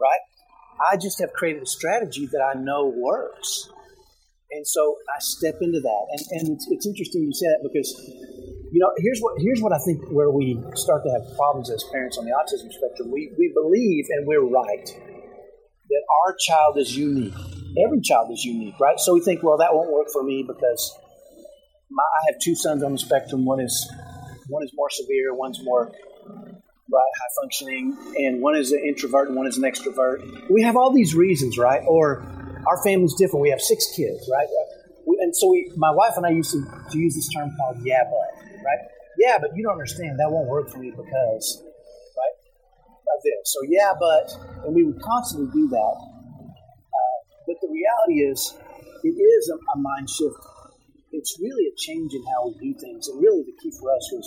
right? I just have created a strategy that I know works. And so I step into that. And it's interesting you say that because, you know, here's what I think where we start to have problems as parents on the autism spectrum. We believe, and we're right, that our child is unique. Every child is unique, right? So we think, well, that won't work for me because I have two sons on the spectrum. One is more severe, one's more high functioning, and one is an introvert and one is an extrovert. We have all these reasons, right? Or our family's different. We have 6 kids, right? My wife and I used to use this term called "yeah, but," right? Yeah, but you don't understand. That won't work for me because, right, of this. So yeah, but, and we would constantly do that. But the reality is, it is a mind shift. It's really a change in how we do things. And really the key for us was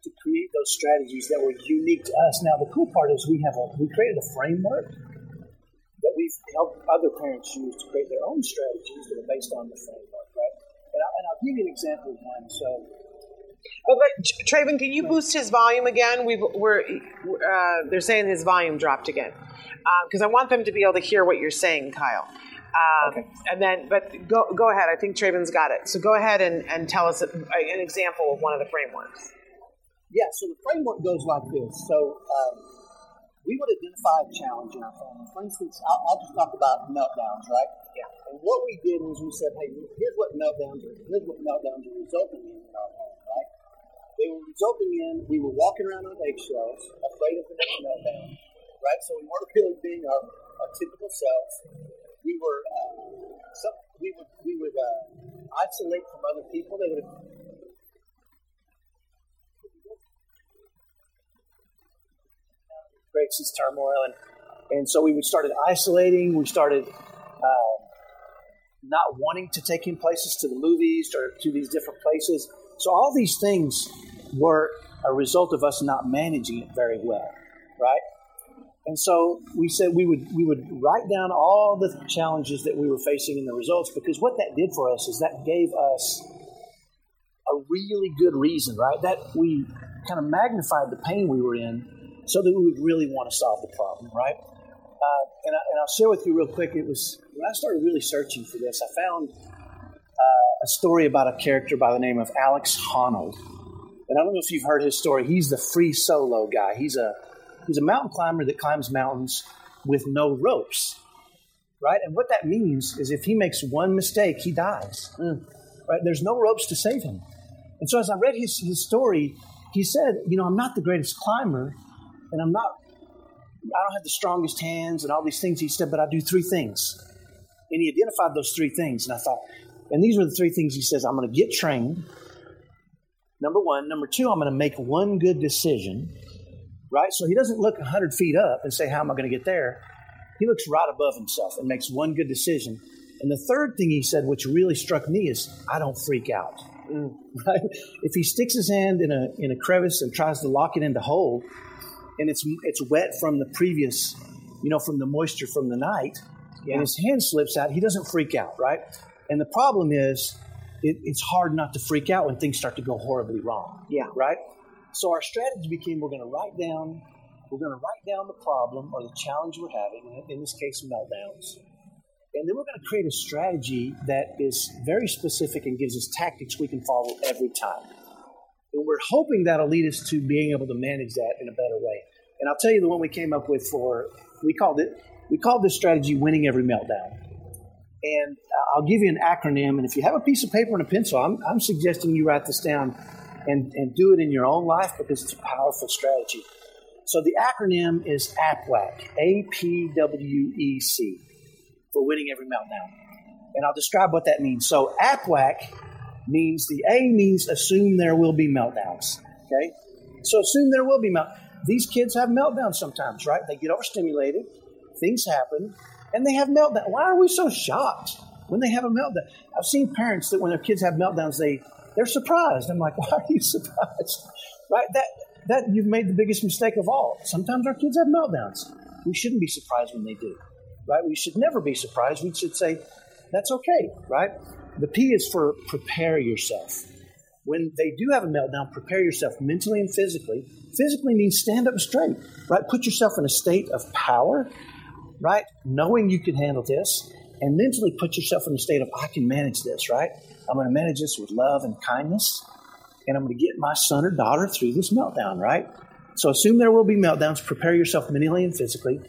to create those strategies that were unique to us. Now, the cool part is we created a framework that we've helped other parents use to create their own strategies that are based on the framework, right? And I'll give you an example of one. So, but Traven, can you boost his volume again? They're saying his volume dropped again because I want them to be able to hear what you're saying, Kyle. Okay. And then, but go ahead. I think Traven's got it. So go ahead and tell us an example of one of the frameworks. Yeah. So the framework goes like this. So we would identify a challenge in our family. For instance, I'll just talk about meltdowns, right? Yeah. And what we did was we said, hey, here's what meltdowns are resulting in our home. They were resulting in, we were walking around on eggshells, afraid of the next meltdown, right? So we weren't really being our typical selves. We were, we would isolate from other people. They would have. Breaks his turmoil. And so we started isolating. We started not wanting to take him places to the movies or to these different places. So all these things were a result of us not managing it very well, right? And so we said we would write down all the challenges that we were facing and the results, because what that did for us is that gave us a really good reason, right? That we kind of magnified the pain we were in so that we would really want to solve the problem, right? And I'll share with you real quick, it was when I started really searching for this, I found a story about a character by the name of Alex Honnold. And I don't know if you've heard his story. He's the free solo guy. He's a mountain climber that climbs mountains with no ropes, right? And what that means is if he makes one mistake, he dies, right? There's no ropes to save him. And so as I read his story, he said, you know, I'm not the greatest climber, and I don't have the strongest hands and all these things. He said, but I do 3 things. And he identified those 3 things, and I thought, and these were the 3 things he says, I'm going to get trained, number 1. Number 2, I'm going to make one good decision. right? So he doesn't look 100 feet up and say, how am I going to get there? He looks right above himself and makes one good decision. And the third thing he said, which really struck me, is I don't freak out. Right? If he sticks his hand in a crevice and tries to lock it in the hole, and it's wet from the previous, from the moisture from the night, and his hand slips out, he doesn't freak out, right? And the problem is it's hard not to freak out when things start to go horribly wrong. Yeah. Right? So our strategy became we're going to write down the problem or the challenge we're having, in this case, meltdowns. And then we're going to create a strategy that is very specific and gives us tactics we can follow every time. And we're hoping that'll lead us to being able to manage that in a better way. And I'll tell you the one we came up with we called this strategy Winning Every Meltdown. And I'll give you an acronym. And if you have a piece of paper and a pencil, I'm suggesting you write this down and do it in your own life because it's a powerful strategy. So the acronym is APWEC, APWEC, for Winning Every Meltdown. And I'll describe what that means. So APWEC means, the A means assume there will be meltdowns, okay? So assume there will be meltdowns. These kids have meltdowns sometimes, right? They get overstimulated, things happen, and they have meltdowns. Why are we so shocked when they have a meltdown? I've seen parents that when their kids have meltdowns, they're surprised. I'm like, why are you surprised? Right? That you've made the biggest mistake of all. Sometimes our kids have meltdowns. We shouldn't be surprised when they do. Right? We should never be surprised. We should say, that's okay, right? The P is for prepare yourself. When they do have a meltdown, prepare yourself mentally and physically. Physically means stand up straight, right? Put yourself in a state of power, right? Knowing you can handle this. And mentally put yourself in a state of, I can manage this, right? I'm going to manage this with love and kindness. And I'm going to get my son or daughter through this meltdown, right? So assume there will be meltdowns. Prepare yourself mentally and physically.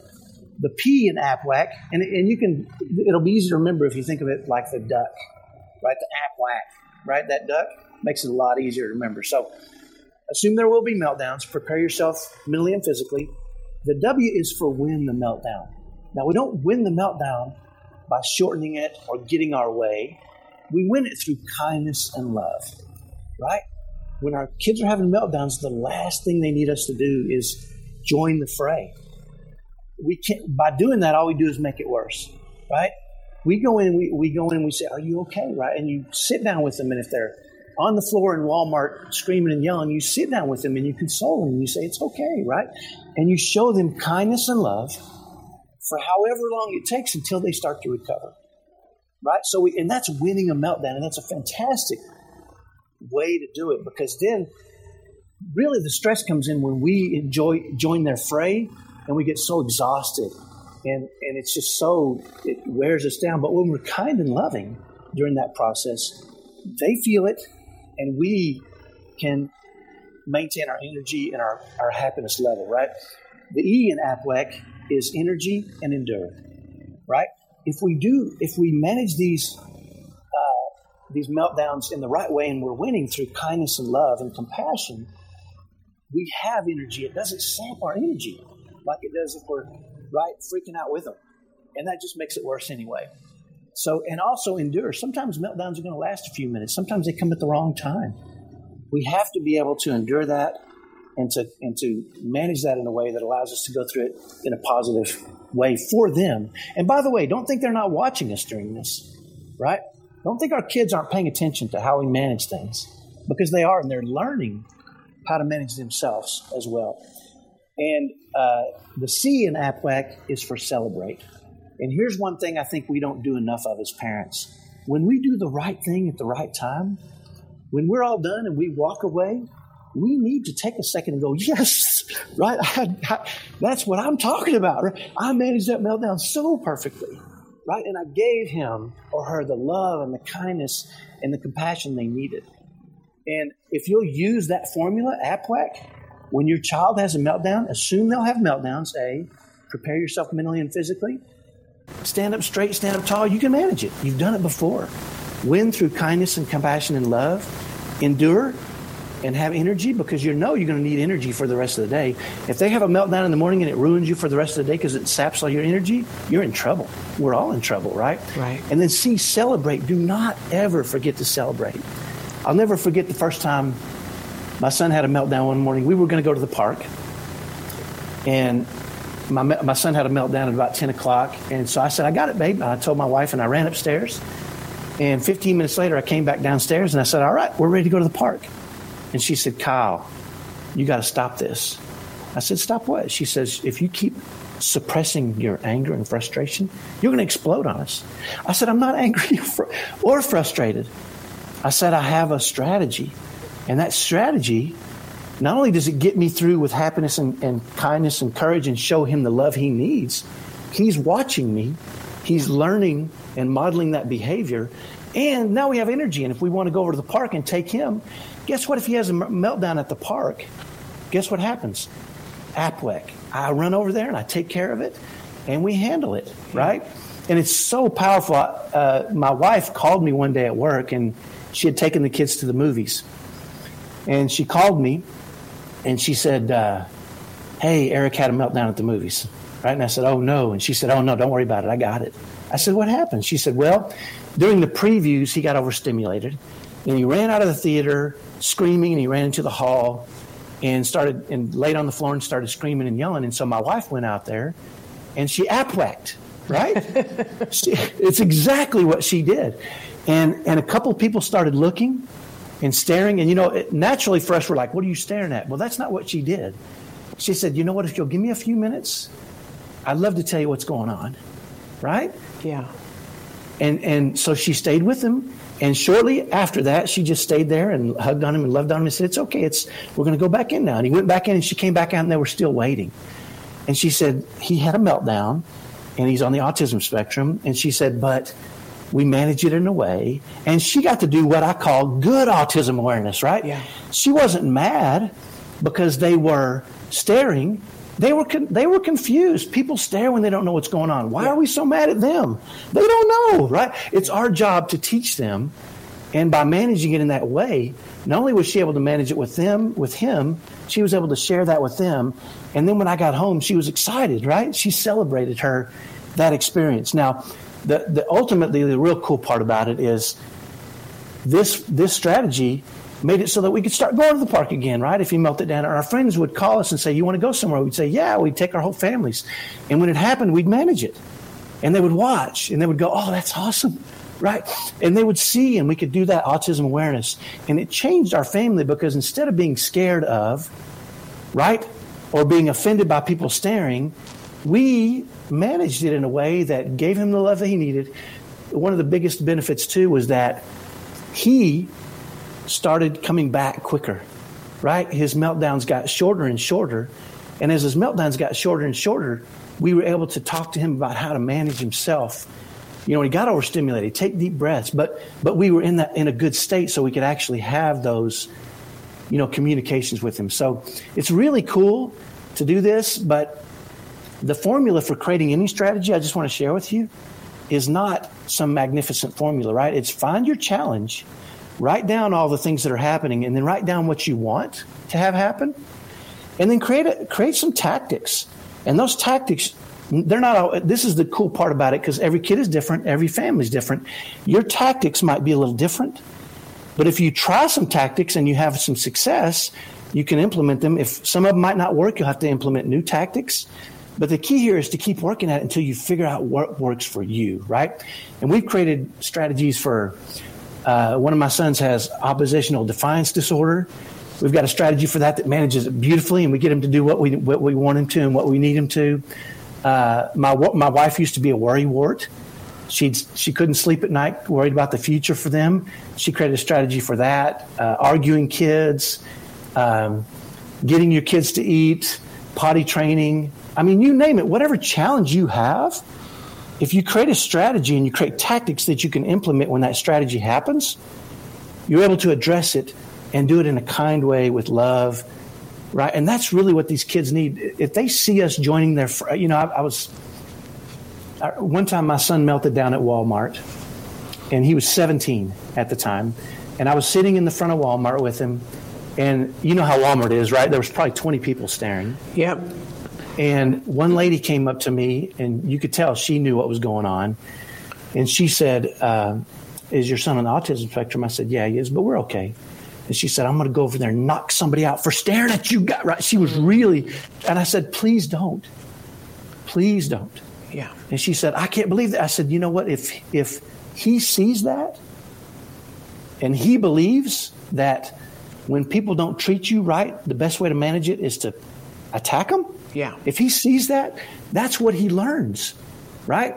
The P in APWEC, and you can, it'll be easy to remember if you think of it like the duck, right? The APWEC, right? That duck makes it a lot easier to remember. So assume there will be meltdowns. Prepare yourself mentally and physically. The W is for win the meltdown. Now, we don't win the meltdown by shortening it or getting our way. We win it through kindness and love, right? When our kids are having meltdowns, the last thing they need us to do is join the fray. We can't, by doing that, all we do is make it worse, right? We go in and we say, are you okay, right? And you sit down with them, and if they're on the floor in Walmart screaming and yelling, you sit down with them and you console them and you say, it's okay, right? And you show them kindness and love for however long it takes until they start to recover, right? So and that's winning a meltdown, and that's a fantastic way to do it, because then really the stress comes in when we join their fray, and we get so exhausted, and it's just so, it wears us down. But when we're kind and loving during that process, they feel it, and we can maintain our energy and our happiness level, right? The E in APWEC is energy and endure, right? If we manage these meltdowns in the right way, and we're winning through kindness and love and compassion, we have energy. It doesn't sap our energy like it does if we're, right, freaking out with them. And that just makes it worse anyway. So, and also endure. Sometimes meltdowns are going to last a few minutes. Sometimes they come at the wrong time. We have to be able to endure that and to manage that in a way that allows us to go through it in a positive way for them. And by the way, don't think they're not watching us during this, right? Don't think our kids aren't paying attention to how we manage things, because they are, and they're learning how to manage themselves as well. And the C in APWEC is for celebrate. And here's one thing I think we don't do enough of as parents. When we do the right thing at the right time, when we're all done and we walk away, we need to take a second and go, yes, right? That's what I'm talking about. Right? I managed that meltdown so perfectly, right? And I gave him or her the love and the kindness and the compassion they needed. And if you'll use that formula, APWEC, when your child has a meltdown, assume they'll have meltdowns. A, prepare yourself mentally and physically. Stand up straight, stand up tall. You can manage it. You've done it before. Win through kindness and compassion and love. Endure and have energy, because you know you're going to need energy for the rest of the day. If they have a meltdown in the morning and it ruins you for the rest of the day because it saps all your energy, you're in trouble. We're all in trouble, right? Right. And then C, celebrate. Do not ever forget to celebrate. I'll never forget the first time my son had a meltdown one morning. We were going to go to the park, And my son had a meltdown at about 10 o'clock. And so I said, I got it, babe. I told my wife, and I ran upstairs. And 15 minutes later, I came back downstairs, and I said, all right, we're ready to go to the park. And she said, Kyle, you got to stop this. I said, stop what? She says, if you keep suppressing your anger and frustration, you're going to explode on us. I said, I'm not angry or frustrated. I said, I have a strategy. And that strategy, not only does it get me through with happiness and kindness and courage and show him the love he needs, he's watching me. He's learning and modeling that behavior. And now we have energy. And if we want to go over to the park and take him, guess what? If he has a meltdown at the park, guess what happens? APWEC. I run over there and I take care of it, and we handle it, right? And it's so powerful. My wife called me one day at work, and she had taken the kids to the movies. And she called me, and she said, hey, Eric had a meltdown at the movies, right? And I said, oh, no. And she said, oh, no, don't worry about it. I got it. I said, what happened? She said, well, during the previews, he got overstimulated, and he ran out of the theater screaming, and he ran into the hall, and laid on the floor and started screaming and yelling. And so my wife went out there, and she APWEC'd, right? It's exactly what she did. And a couple people started looking and staring. And, naturally for us, we're like, what are you staring at? Well, that's not what she did. She said, you know what, if you'll give me a few minutes, I'd love to tell you what's going on, right? Yeah. And so she stayed with him. And shortly after that, she just stayed there and hugged on him and loved on him and said, it's okay. We're going to go back in now. And he went back in, and she came back out, and they were still waiting. And she said, he had a meltdown, and he's on the autism spectrum. And she said, but we manage it in a way. And she got to do what I call good autism awareness, right? Yeah. She wasn't mad because they were staring. They were confused. People stare when they don't know what's going on. Why are we so mad at them? They don't know, right? It's our job to teach them. And by managing it in that way, not only was she able to manage it with him, she was able to share that with them. And then when I got home, she was excited, right? She celebrated that experience. Now, ultimately, the real cool part about it is this strategy made it so that we could start going to the park again, right? If he melted down, our friends would call us and say, you want to go somewhere? We'd say, yeah, we'd take our whole families. And when it happened, we'd manage it. And they would watch, and they would go, oh, that's awesome, right? And they would see, and we could do that autism awareness. And it changed our family, because instead of being scared of, right, or being offended by people staring, we managed it in a way that gave him the love that he needed. One of the biggest benefits, too, was that he started coming back quicker, right? His meltdowns got shorter and shorter. And as his meltdowns got shorter and shorter, we were able to talk to him about how to manage himself. He got overstimulated, take deep breaths, but we were in a good state, so we could actually have those, communications with him. So it's really cool to do this, but the formula for creating any strategy, I just want to share with you, is not some magnificent formula, right? It's find your challenge. Write down all the things that are happening, and then write down what you want to have happen, and then create some tactics. And those tactics, this is the cool part about it, because every kid is different. Every family is different. Your tactics might be a little different, but if you try some tactics and you have some success, you can implement them. If some of them might not work, you'll have to implement new tactics. But the key here is to keep working at it until you figure out what works for you, right? And we've created strategies for one of my sons has oppositional defiance disorder. We've got a strategy for that manages it beautifully, and we get him to do what we want him to and what we need him to. My wife used to be a worrywart. She couldn't sleep at night, worried about the future for them. She created a strategy for that. Arguing kids, getting your kids to eat, potty training. I mean, you name it. Whatever challenge you have, if you create a strategy and you create tactics that you can implement when that strategy happens, you're able to address it and do it in a kind way with love, right? And that's really what these kids need. If they see us joining their, one time my son melted down at Walmart, and he was 17 at the time, and I was sitting in the front of Walmart with him, and you know how Walmart is, right? There was probably 20 people staring. Yep. And one lady came up to me, and you could tell she knew what was going on. And she said, is your son on the autism spectrum? I said, yeah, he is, but we're okay. And she said, I'm going to go over there and knock somebody out for staring at you. Right? She was really, and I said, please don't. Please don't. Yeah. And she said, I can't believe that. I said, you know what? If he sees that and he believes that when people don't treat you right, the best way to manage it is to attack them. Yeah. If he sees that, that's what he learns, right?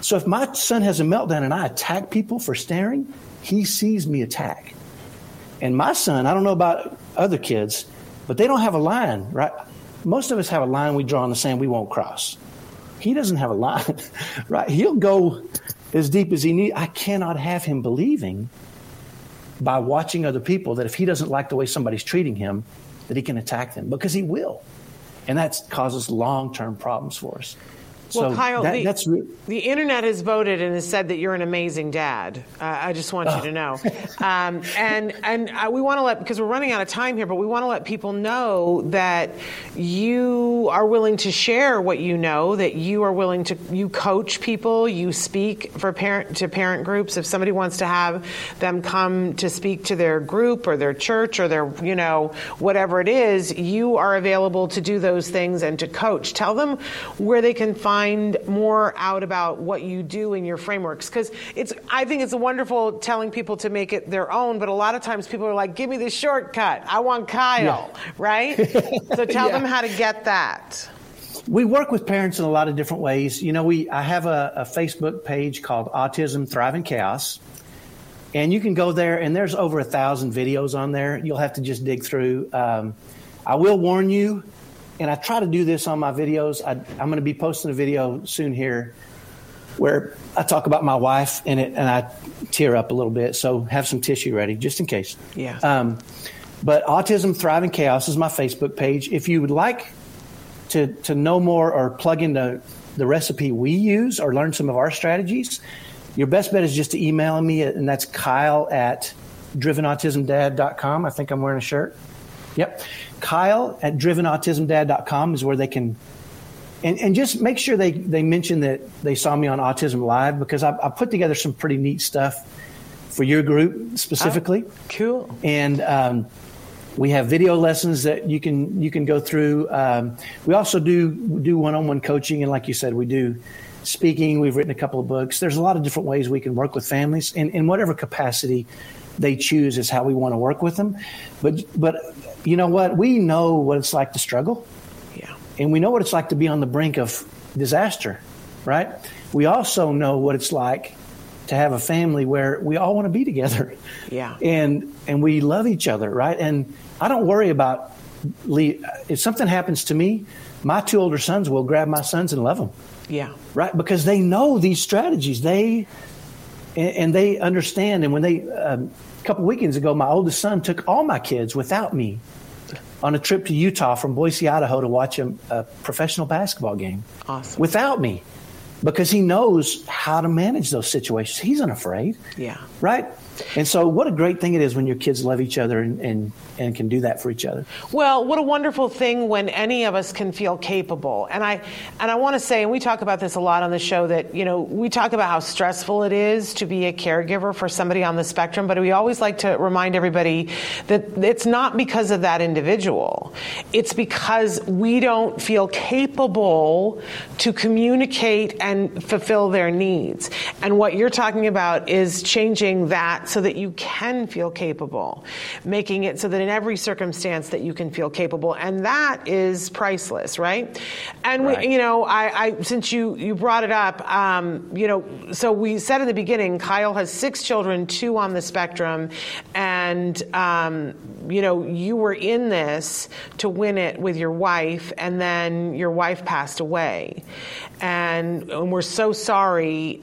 So if my son has a meltdown and I attack people for staring, he sees me attack. And my son, I don't know about other kids, but they don't have a line, right? Most of us have a line we draw in the sand we won't cross. He doesn't have a line, right? He'll go as deep as he needs. I cannot have him believing by watching other people that if he doesn't like the way somebody's treating him, that he can attack them, because he will. And that causes long-term problems for us. Well, so Kyle, the internet has voted and has said that you're an amazing dad. I just want you to know. And we want to let, because we're running out of time here, but we want to let people know that you are willing to share what you know, that you are willing to, you coach people, you speak for parent groups. If somebody wants to have them come to speak to their group or their church or their, you know, whatever it is, you are available to do those things and to coach. Tell them where they can find more out about what you do in your frameworks, because I think it's wonderful telling people to make it their own, but a lot of times people are like, give me the shortcut, I want Kyle, right? So tell them how to get that. We work with parents in a lot of different ways. You know, I have a Facebook page called Autism Thriving Chaos, and you can go there, and there's over 1,000 videos on there. You'll have to just dig through. I will warn you, and I try to do this on my videos. I'm going to be posting a video soon here where I talk about my wife and I tear up a little bit. So have some tissue ready just in case. Yeah. But Autism Thriving Chaos is my Facebook page. If you would like to know more or plug into the recipe we use or learn some of our strategies, your best bet is just to email me, and that's Kyle@DrivenAutismDad.com. I think I'm wearing a shirt. Yep. Kyle@DrivenAutismDad.com is where they can, and just make sure they mention that they saw me on Autism Live, because I put together some pretty neat stuff for your group specifically. Oh, cool. And we have video lessons that you can go through. We also do one-on-one coaching, and like you said, we do speaking. We've written a couple of books. There's a lot of different ways we can work with families in whatever capacity they choose is how we want to work with them. But you know what? We know what it's like to struggle. Yeah. And we know what it's like to be on the brink of disaster, right? We also know what it's like to have a family where we all want to be together. Yeah. And we love each other, right? And I don't worry about if something happens to me, my two older sons will grab my sons and love them. Yeah. Right? Because they know these strategies. And they understand. And when a couple weekends ago, my oldest son took all my kids without me on a trip to Utah from Boise, Idaho, to watch a professional basketball game. Awesome. Without me, because he knows how to manage those situations. He's unafraid. Yeah. Right. And so what a great thing it is when your kids love each other and can do that for each other. Well, what a wonderful thing when any of us can feel capable. And I want to say, and we talk about this a lot on the show, that, you know, we talk about how stressful it is to be a caregiver for somebody on the spectrum, but we always like to remind everybody that it's not because of that individual. It's because we don't feel capable to communicate and fulfill their needs. And what you're talking about is changing that so that you can feel capable, making it so that in every circumstance that you can feel capable. And that is priceless, right? And, right. We, you know, I since you brought it up, you know, so we said in the beginning, Kyle has 6 children, 2 on the spectrum. And, you know, you were in this to win it with your wife, and then your wife passed away. And we're so sorry.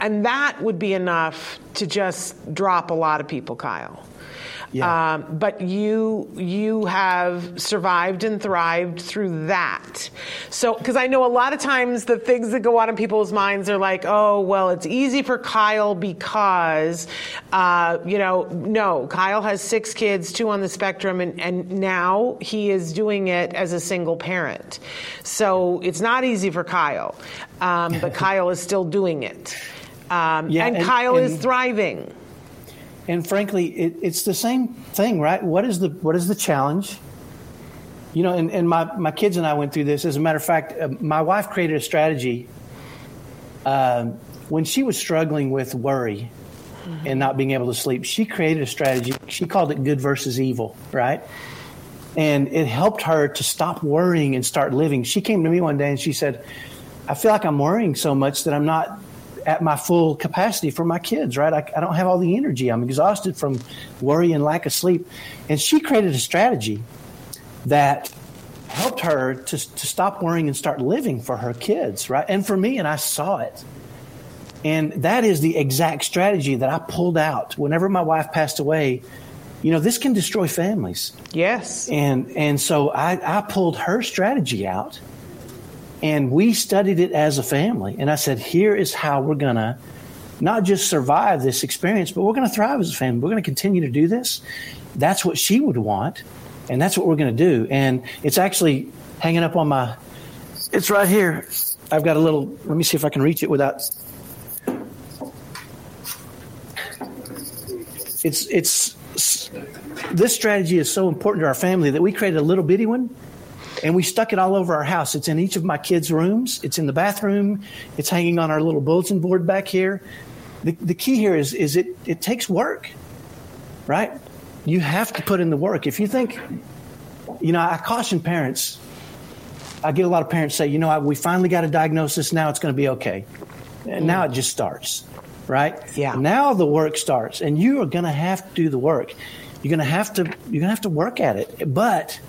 And that would be enough to just drop a lot of people, Kyle. Yeah. But you have survived and thrived through that. So, because I know a lot of times the things that go on in people's minds are like, oh, well, it's easy for Kyle because, you know, no, Kyle has 6 kids, 2 on the spectrum, and now he is doing it as a single parent. So it's not easy for Kyle, but Kyle is still doing it. Kyle is thriving. And frankly, it's the same thing, right? What is the challenge? You know, and my kids and I went through this. As a matter of fact, my wife created a strategy when she was struggling with worry and not being able to sleep. She created a strategy. She called it good versus evil, right? And it helped her to stop worrying and start living. She came to me one day and she said, I feel like I'm worrying so much that I'm not at my full capacity for my kids, right? I don't have all the energy. I'm exhausted from worry and lack of sleep. And she created a strategy that helped her to stop worrying and start living for her kids, right? And for me, and I saw it. And that is the exact strategy that I pulled out whenever my wife passed away. You know, this can destroy families. Yes. And so I pulled her strategy out, and we studied it as a family. And I said, here is how we're going to not just survive this experience, but we're going to thrive as a family. We're going to continue to do this. That's what she would want, and that's what we're going to do. And it's actually hanging up on my – it's right here. I've got a little – let me see if I can reach it without – It's this strategy is so important to our family that we created a little bitty one, and we stuck it all over our house. It's in each of my kids' rooms. It's in the bathroom. It's hanging on our little bulletin board back here. The key here is it takes work, right? You have to put in the work. If you think, you know, I caution parents. I get a lot of parents say, you know, we finally got a diagnosis. Now it's going to be okay. And now it just starts. Right? Yeah. Now the work starts, and you are going to have to do the work. You're going to have to work at it, but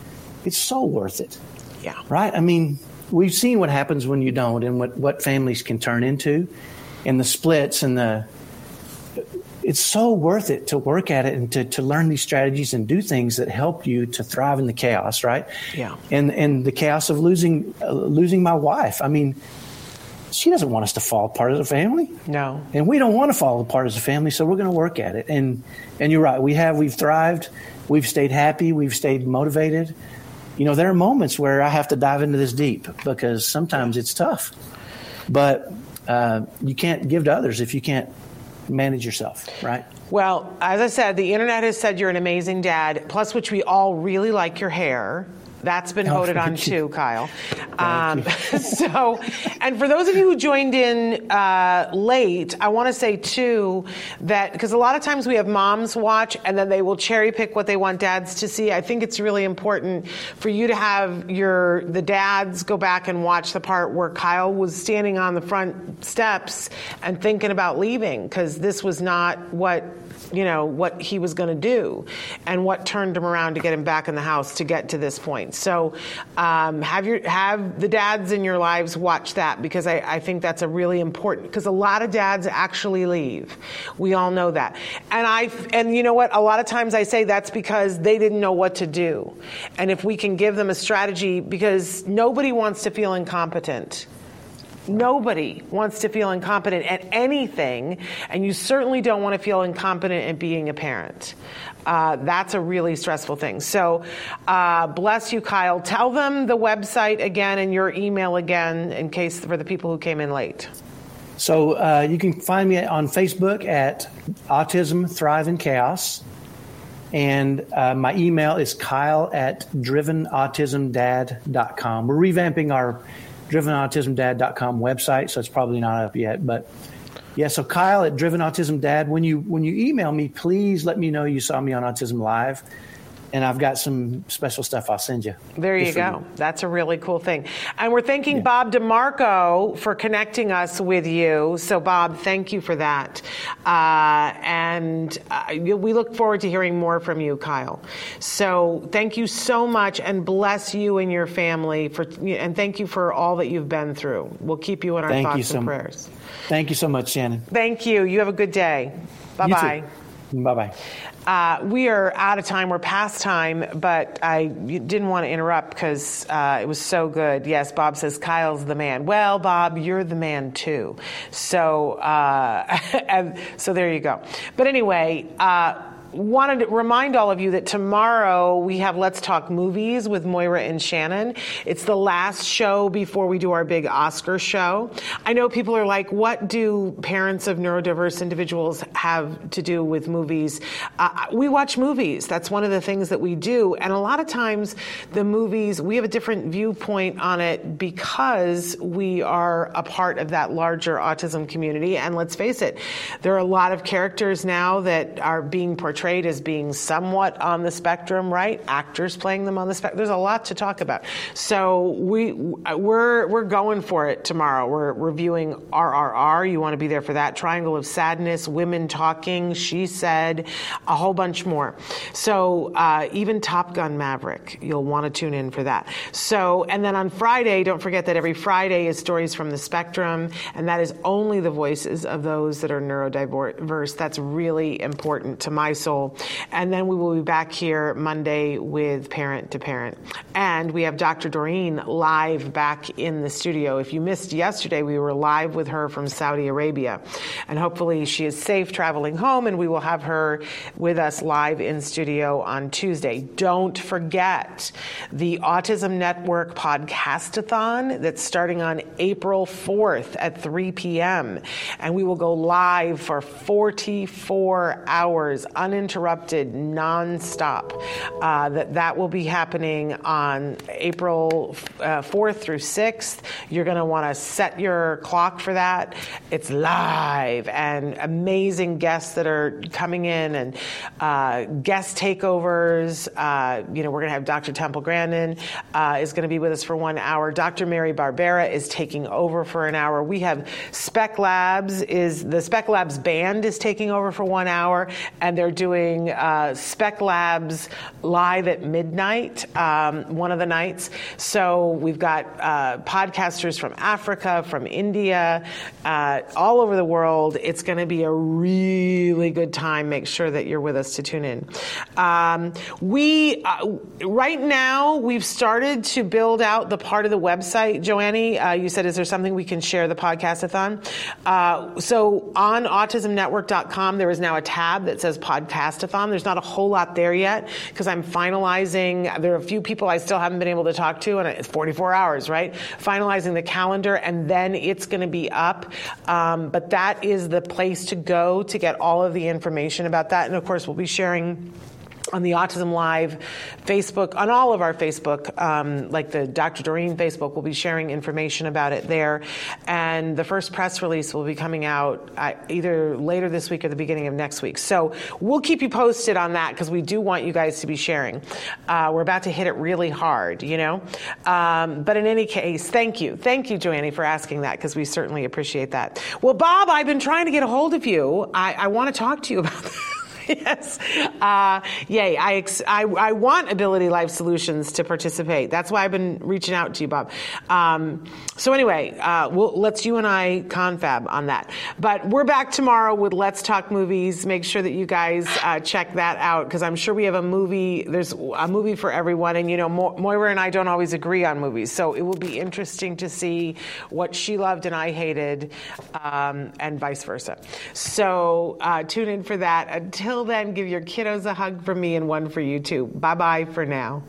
it's so worth it. Yeah. Right? I mean, we've seen what happens when you don't, and what families can turn into, and the splits, and it's so worth it to work at it and to learn these strategies and do things that help you to thrive in the chaos. Right? Yeah. And the chaos of losing my wife. I mean, she doesn't want us to fall apart as a family. No. And we don't want to fall apart as a family, so we're going to work at it. And you're right. We've thrived. We've stayed happy. We've stayed motivated. You know, there are moments where I have to dive into this deep because sometimes it's tough. But you can't give to others if you can't manage yourself, right? Well, as I said, the internet has said you're an amazing dad, plus which we all really like your hair. That's been voted on too, Kyle. So, and for those of you who joined in late, I want to say too that because a lot of times we have moms watch and then they will cherry pick what they want dads to see. I think it's really important for you to have the dads go back and watch the part where Kyle was standing on the front steps and thinking about leaving, because this was not what he was going to do and what turned him around to get him back in the house to get to this point. So have the dads in your lives watch that, because I think that's a really important, because a lot of dads actually leave. We all know that. And you know what? A lot of times I say that's because they didn't know what to do. And if we can give them a strategy, because nobody wants to feel incompetent. Nobody wants to feel incompetent at anything, and you certainly don't want to feel incompetent at being a parent. That's a really stressful thing. So bless you, Kyle. Tell them the website again and your email again in case for the people who came in late. So you can find me on Facebook at Autism Thriving Chaos, and my email is kyle@drivenautismdad.com. We're revamping our DrivenAutismDad.com website, so it's probably not up yet. But yeah, so Kyle at DrivenAutismDad. When you email me, please let me know you saw me on Autism Live, and I've got some special stuff I'll send you. There you go. That's a really cool thing. And we're thanking Bob DeMarco for connecting us with you. So Bob, thank you for that. We look forward to hearing more from you, Kyle. So thank you so much, and bless you and your family, and thank you for all that you've been through. We'll keep you in our thoughts and prayers. Thank you so much, Shannon. Thank you. You have a good day. Bye-bye. Bye-bye. We are out of time. We're past time, but I didn't want to interrupt because it was so good. Yes, Bob says Kyle's the man. Well, Bob, you're the man too. So, so there you go. But anyway, Wanted to remind all of you that tomorrow we have Let's Talk Movies with Moira and Shannon. It's the last show before we do our big Oscar show. I know people are like, what do parents of neurodiverse individuals have to do with movies? We watch movies. That's one of the things that we do. And a lot of times the movies, we have a different viewpoint on it because we are a part of that larger autism community. And let's face it, there are a lot of characters now that are being portrayed as being somewhat on the spectrum, right? Actors playing them on the spectrum. There's a lot to talk about. So we're going for it tomorrow. We're reviewing RRR. You want to be there for that. Triangle of Sadness, Women Talking, She Said, a whole bunch more. So even Top Gun Maverick, you'll want to tune in for that. So, and then on Friday, don't forget that every Friday is Stories from the Spectrum, and that is only the voices of those that are neurodiverse. That's really important to my soul. And then we will be back here Monday with Parent to Parent. And we have Dr. Doreen live back in the studio. If you missed yesterday, we were live with her from Saudi Arabia. And hopefully she is safe traveling home, and we will have her with us live in studio on Tuesday. Don't forget the Autism Network Podcastathon that's starting on April 4th at 3 p.m. And we will go live for 44 hours, uninterrupted, nonstop. That will be happening on April 4th through 6th. You're going to want to set your clock for that. It's live and amazing guests that are coming in and guest takeovers. We're going to have Dr. Temple Grandin is going to be with us for 1 hour. Dr. Mary Barbera is taking over for an hour. We have Spec Labs the Spec Labs band is taking over for 1 hour, and they're doing Spec Labs live at midnight, one of the nights. So we've got podcasters from Africa, from India, all over the world. It's going to be a really good time. Make sure that you're with us to tune in. Right now, we've started to build out the part of the website. Joannie, you said, is there something we can share the podcastathon? So on autismnetwork.com, there is now a tab that says podcastathon. There's not a whole lot there yet because I'm finalizing. There are a few people I still haven't been able to talk to, and it's 44 hours, right? Finalizing the calendar, and then it's going to be up. But that is the place to go to get all of the information about that. And of course, we'll be sharing on the Autism Live Facebook, on all of our Facebook, like the Dr. Doreen Facebook, we'll be sharing information about it there. And the first press release will be coming out either later this week or the beginning of next week. So we'll keep you posted on that because we do want you guys to be sharing. We're about to hit it really hard, you know. But in any case, thank you. Thank you, Joannie, for asking that because we certainly appreciate that. Well, Bob, I've been trying to get a hold of you. I want to talk to you about that. Yes. Yay. I want Ability Life Solutions to participate. That's why I've been reaching out to you, Bob. So anyway, let's you and I confab on that. But we're back tomorrow with Let's Talk Movies. Make sure that you guys check that out because I'm sure we have a movie. There's a movie for everyone. And, you know, Moira and I don't always agree on movies. So it will be interesting to see what she loved and I hated and vice versa. So tune in for that. Until then, give your kiddos a hug from me and one for you too. Bye-bye for now.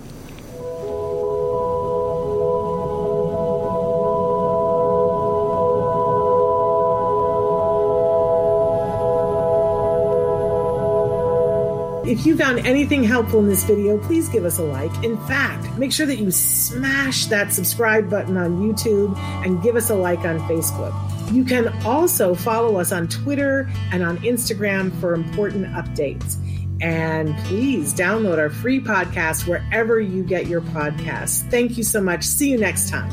If you found anything helpful in this video, please give us a like. In fact, make sure that you smash that subscribe button on YouTube and give us a like on Facebook. You can also follow us on Twitter and on Instagram for important updates. And please download our free podcast wherever you get your podcasts. Thank you so much. See you next time.